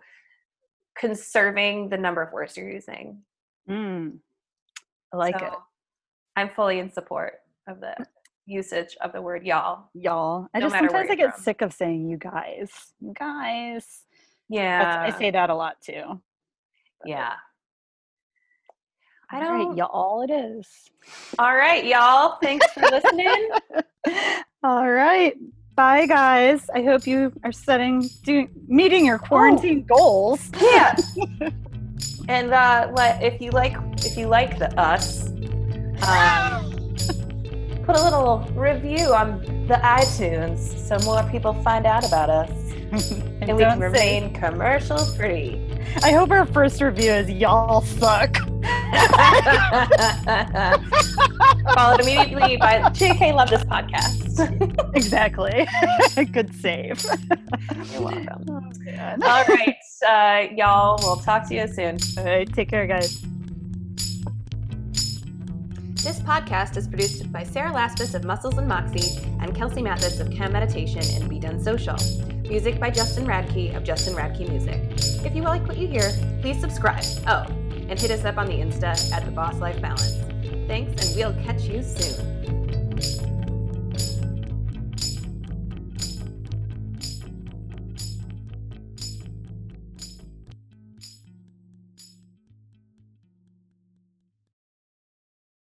conserving the number of words you're using. Mm, I like so it. I'm fully in support of the usage of the word y'all. Y'all. I no just sometimes I get from. sick of saying you guys. You guys. Yeah. That's, I say that a lot too. But yeah. I don't. All right, y'all it is. All right, y'all. Thanks for listening. All right. Bye, guys. I hope you are setting, doing, meeting your quarantine oh. goals. Yeah. And uh, let, if you like, if you like the us, um, put a little review on the iTunes so more people find out about us, and, and we can remain commercial free. I hope our first review is y'all suck. Followed immediately by J K love this podcast. Exactly. Good save. You're welcome. Oh, God. All right, uh, y'all. We'll talk to you soon. All right. Take care, guys. This podcast is produced by Sarah Laspis of Muscles and Moxie and Kelsey Mathis of Chem Meditation and Be Done Social. Music by Justin Radtke of Justin Radtke Music. If you like what you hear, please subscribe. Oh, and hit us up on the Insta at The Boss Life Balance. Thanks, and we'll catch you soon.